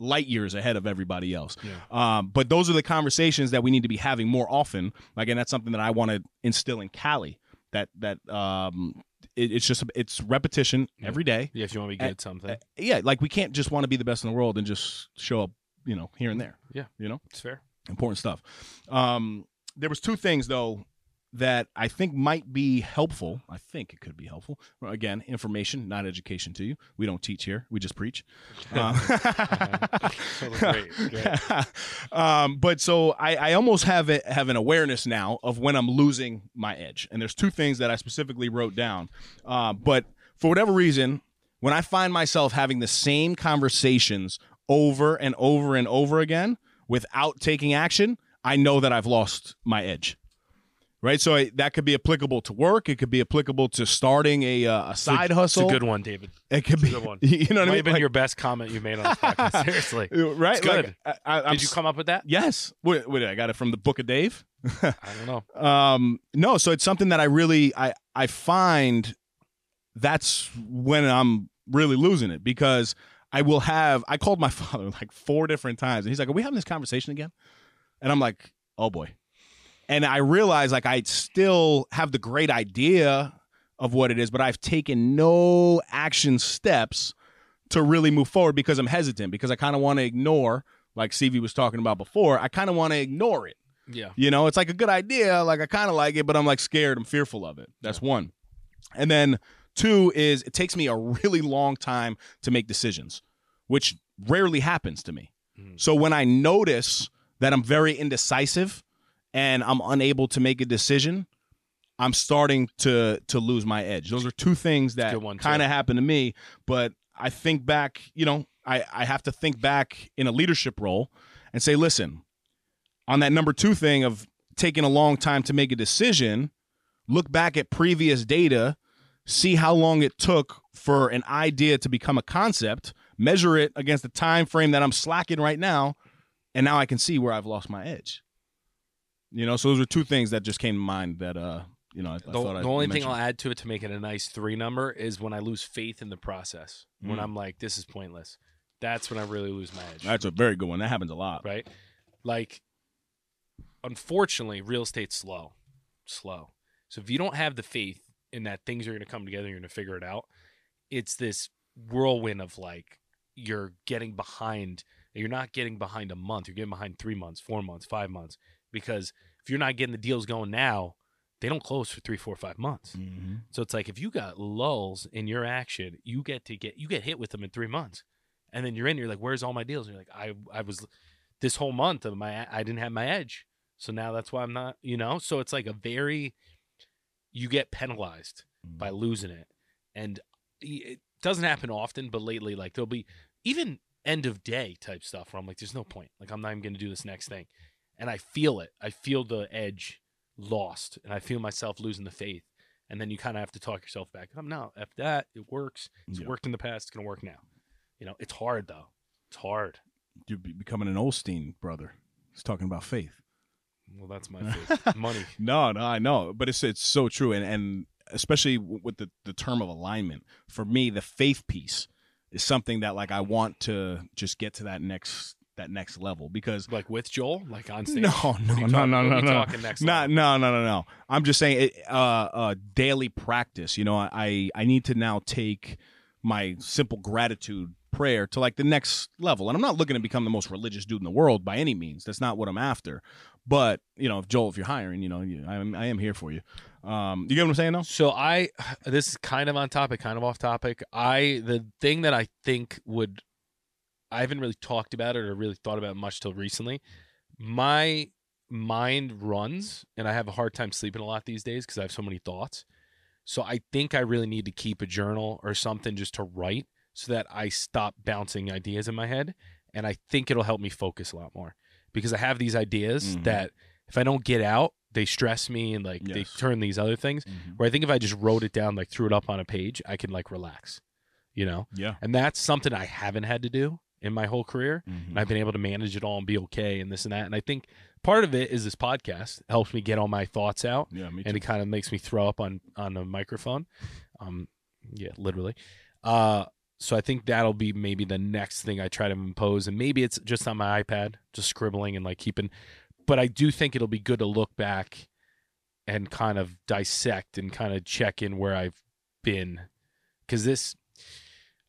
light years ahead of everybody else. Yeah. Um, but those are the conversations that we need to be having more often. Like, and that's something that I want to instill in Callie, that, that um, it, it's just, it's repetition yeah. every day. Yeah, if you want to be good at something. Uh, yeah, like we can't just want to be the best in the world and just show up, you know, here and there. Yeah. You know? It's fair. Important stuff. Um, there was two things, though, that I think might be helpful. I think it could be helpful. Well, again, information, not education to you. We don't teach here. We just preach. Um, great, great. um, but so I, I almost have, it, have an awareness now of when I'm losing my edge. And there's two things that I specifically wrote down. Uh, but for whatever reason, when I find myself having the same conversations over and over and over again, without taking action, I know that I've lost my edge, right? So I, that could be applicable to work. It could be applicable to starting a, uh, a side it's a, hustle. It's a good one, David. It could it's be a good one. You know what I mean? It might have been like, your best comment you made on this podcast. Seriously, right? It's good. Like, I, I, did you come up with that? Yes. What, what, I got it from the book of Dave. I don't know. Um, no, so it's something that I really I I find that's when I'm really losing it, because I will have, I called my father like four different times, and he's like, are we having this conversation again? And I'm like, oh boy. And I realize like I still have the great idea of what it is, but I've taken no action steps to really move forward because I'm hesitant, because I kind of want to ignore, like C V was talking about before, I kind of want to ignore it. Yeah. You know, it's like a good idea. Like I kind of like it, but I'm like scared. I'm fearful of it. That's yeah. one. And then two is it takes me a really long time to make decisions, which rarely happens to me. Mm. So when I notice that I'm very indecisive and I'm unable to make a decision, I'm starting to to lose my edge. Those are two things that kind of happened to me. But I think back, you know, I, I have to think back in a leadership role and say, listen, on that number two thing of taking a long time to make a decision, look back at previous data, see how long it took for an idea to become a concept, measure it against the time frame that I'm slacking right now, and now I can see where I've lost my edge. You know, so those are two things that just came to mind that uh you know, I, the, I thought the only mention. thing I'll add to it to make it a nice three number is when I lose faith in the process. Mm. When I'm like, this is pointless. That's when I really lose my edge. That's a very good one. That happens a lot. Right? Like, unfortunately, real estate's slow. Slow. So if you don't have the faith in that things are going to come together, you're going to figure it out, it's this whirlwind of like you're getting behind. You're not getting behind a month. You're getting behind three months, four months, five months. Because if you're not getting the deals going now, they don't close for three, four, five months. Mm-hmm. So it's like if you got lulls in your action, you get to get you get hit with them in three months, and then you're in. You're like, "Where's all my deals?" And you're like, "I I was this whole month of my I didn't have my edge, so now that's why I'm not." You know, so it's like a very you get penalized mm-hmm. by losing it, and it doesn't happen often, but lately, like there'll be even end of day type stuff where I'm like, "There's no point. Like I'm not even going to do this next thing," and I feel it. I feel the edge lost, and I feel myself losing the faith, and then you kind of have to talk yourself back. I'm not F that. It works. It's yeah. worked in the past. It's gonna work now. You know, it's hard though. It's hard. You're becoming an Osteen brother. He's talking about faith. Well, that's my faith. Money. No, no, I know, but it's it's so true, and and especially with the the term of alignment. For me, the faith piece is something that like I want to just get to that next. That next level because like with Joel, like on stage. No, no, no, no, no, no, no, no, no, no. I'm just saying it, uh, uh, daily practice. You know, I, I need to now take my simple gratitude prayer to like the next level. And I'm not looking to become the most religious dude in the world by any means. That's not what I'm after. But you know, if Joel, if you're hiring, you know, you, I, am, I am here for you. Um, you get what I'm saying though? So I, this is kind of on topic, kind of off topic. I, the thing that I think would, I haven't really talked about it or really thought about it much till recently. My mind runs, and I have a hard time sleeping a lot these days because I have so many thoughts. So I think I really need to keep a journal or something just to write so that I stop bouncing ideas in my head, and I think it'll help me focus a lot more because I have these ideas mm-hmm. that if I don't get out, they stress me and like yes. they turn these other things. Mm-hmm. Where I think if I just wrote it down, like threw it up on a page, I can like relax, you know? Yeah. And that's something I haven't had to do in my whole career, mm-hmm. and I've been able to manage it all and be okay and this and that. And I think part of it is this podcast. It helps me get all my thoughts out, yeah, me too. And it kind of makes me throw up on on a microphone. Um, yeah, literally. Uh, so I think that'll be maybe the next thing I try to impose, and maybe it's just on my iPad, just scribbling and like keeping. But I do think it'll be good to look back and kind of dissect and kind of check in where I've been, because this.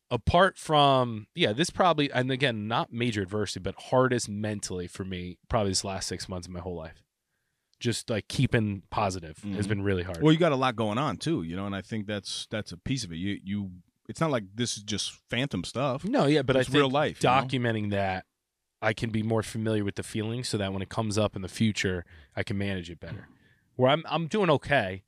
Apart from, yeah, this probably, and again, not major adversity, but hardest mentally for me, probably this last six months of my whole life. Just like keeping positive mm-hmm. has been really hard. Well, you got a lot going on too, you know, and I think that's that's a piece of it. You, you, it's not like this is just phantom stuff. No, yeah, but it's I think real life, documenting you know? That, I can be more familiar with the feeling so that when it comes up in the future, I can manage it better. Where I'm, I'm doing okay.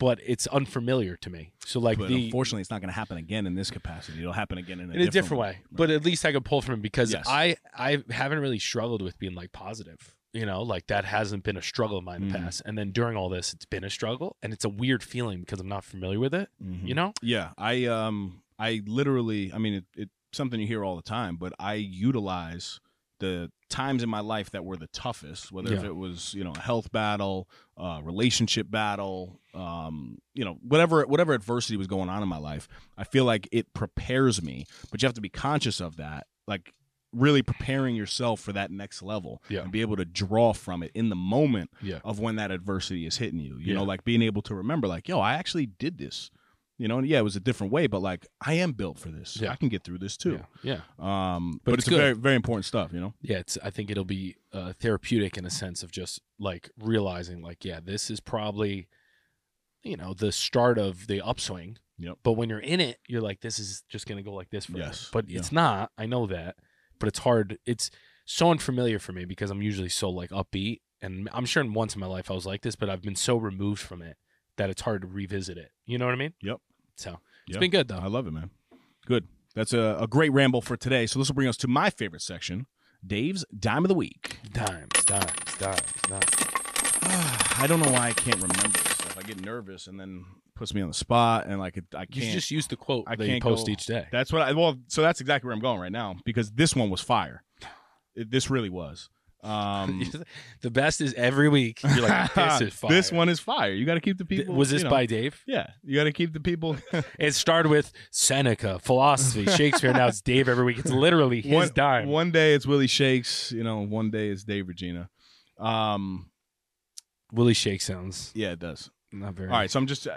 But it's unfamiliar to me. So like, but the, unfortunately, it's not going to happen again in this capacity. It'll happen again in a, in different, a different way. way. Right. But at least I could pull from it because yes. I I haven't really struggled with being like positive. You know, like that hasn't been a struggle of mine in the mm-hmm. past. And then during all this, it's been a struggle, and it's a weird feeling because I'm not familiar with it. Mm-hmm. You know? Yeah, I um I literally, I mean, it, it's something you hear all the time, but I utilize the times in my life that were the toughest, whether yeah. if it was, you know, a health battle, uh, relationship battle, um, you know, whatever whatever adversity was going on in my life, I feel like it prepares me. But you have to be conscious of that, like really preparing yourself for that next level yeah. and be able to draw from it in the moment yeah. of when that adversity is hitting you. You yeah. know, like being able to remember like, yo, I actually did this. You know, and yeah, it was a different way, but like I am built for this. Yeah. I can get through this too. Yeah, yeah. Um, but, but it's, it's very, very important stuff. You know. Yeah, it's. I think it'll be uh, therapeutic in a sense of just like realizing, like, yeah, this is probably, you know, the start of the upswing. Yep. But when you're in it, you're like, this is just gonna go like this for yes. me. But yeah. it's not. I know that. But it's hard. It's so unfamiliar for me because I'm usually so like upbeat, and I'm sure once in my life I was like this, but I've been so removed from it that it's hard to revisit it. You know what I mean? Yep. So it's yep. been good, though. I love it, man. Good. That's a, a great ramble for today. So this will bring us to my favorite section, Dave's Dime of the Week. Dimes, dimes, dimes, dimes. I don't know why I can't remember this stuff. I get nervous and then it puts me on the spot, and like I can't. You just use the quote I that can't you post go, each day. That's what I, well, so that's exactly where I'm going right now, because this one was fire. It, this really was. Um, the best is every week you're like, this is fire. This one is fire. You got to keep the people. Th- was this you know, by Dave? Yeah, you got to keep the people. It started with Seneca, philosophy, Shakespeare. Now it's Dave every week. It's literally his one, dime. One day it's Willie Shakes. You know, one day it's Dave Regina. Um, Willie Shake sounds. Yeah, it does. Not very. All right, so I'm just uh,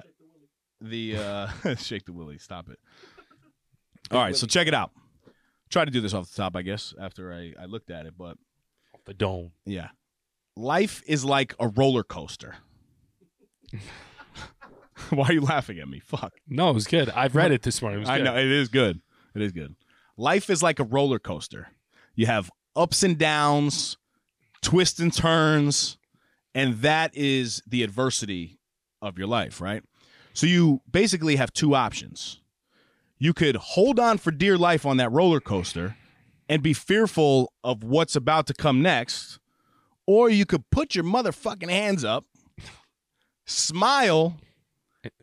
the uh, shake the Willie. Stop it. All right, so check it out. Try to do this off the top, I guess. After I, I looked at it, but. The dome. Yeah. Life is like a roller coaster. Why are you laughing at me? Fuck. No, it was good. I've read it this morning. It was I good. know. It is good. It is good. Life is like a roller coaster. You have ups and downs, twists and turns, and that is the adversity of your life, right? So you basically have two options. You could hold on for dear life on that roller coaster and be fearful of what's about to come next, or you could put your motherfucking hands up, smile,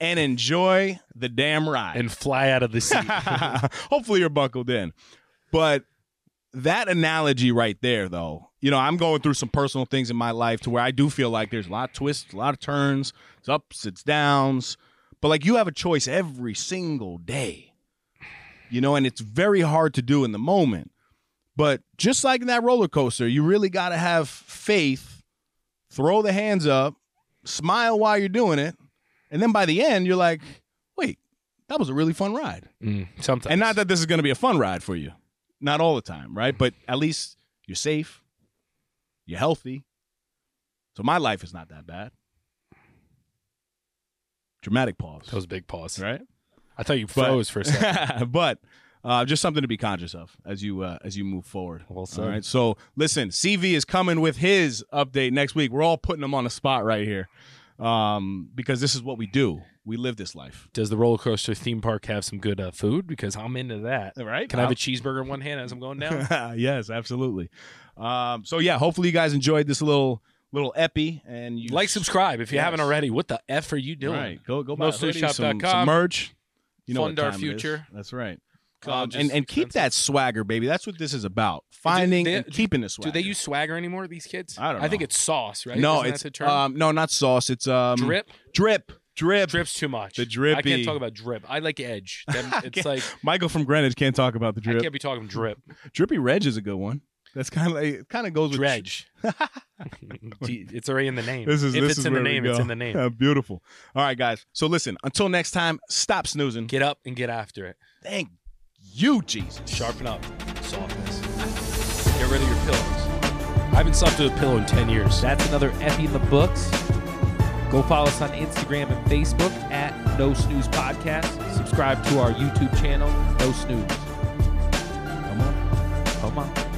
and enjoy the damn ride. And fly out of the seat. Hopefully you're buckled in. But that analogy right there, though, you know, I'm going through some personal things in my life to where I do feel like there's a lot of twists, a lot of turns, it's ups, it's downs. But, like, you have a choice every single day, you know, and it's very hard to do in the moment. But just like in that roller coaster, you really got to have faith, throw the hands up, smile while you're doing it, and then by the end, you're like, wait, that was a really fun ride. Mm, sometimes. And not that this is going to be a fun ride for you. Not all the time, right? But at least you're safe. You're healthy. So my life is not that bad. Dramatic pause. Those big pauses. Right? I thought you froze but, for a second. But... Uh, just something to be conscious of as you uh, as you move forward. Well said. All right. So listen, C V is coming with his update next week. We're all putting him on the spot right here, um, because this is what we do. We live this life. Does the roller coaster theme park have some good uh, food? Because I'm into that. Right? Can I'll- I have a cheeseburger in one hand as I'm going down? Yes, absolutely. Um, so yeah, hopefully you guys enjoyed this little. Little epi, and you like subscribe if you yes. haven't already. What the f are you doing? Right. Go go buy some, some merch. You know Fund what time our future. It is. That's right. Um, and, and keep that swagger, baby. That's what this is about. Finding do they, and keeping the swagger. Do they use swagger anymore, these kids? I don't know. I think it's sauce, right? No, Isn't it's um, no, not sauce. It's um, drip. Drip. Drip. Drip's too much. The drippy. I can't talk about drip. I like edge. It's like Michael from Greenwich can't talk about the drip. I can't be talking drip. Drippy Reg is a good one. That's kind of like, it kind of goes with Dredge. It's already in the name. This is, if this it's is in the name, it's in the name. Yeah, beautiful. All right, guys. So listen, until next time, stop snoozing. Get up and get after it. Thank you. You, Jesus. Sharpen up. Softness. Get rid of your pillows. I haven't slept with a pillow in ten years. That's another Effie in the books. Go follow us on Instagram and Facebook at No Snooze Podcast. Subscribe to our YouTube channel, No Snooze. Come on. Come on.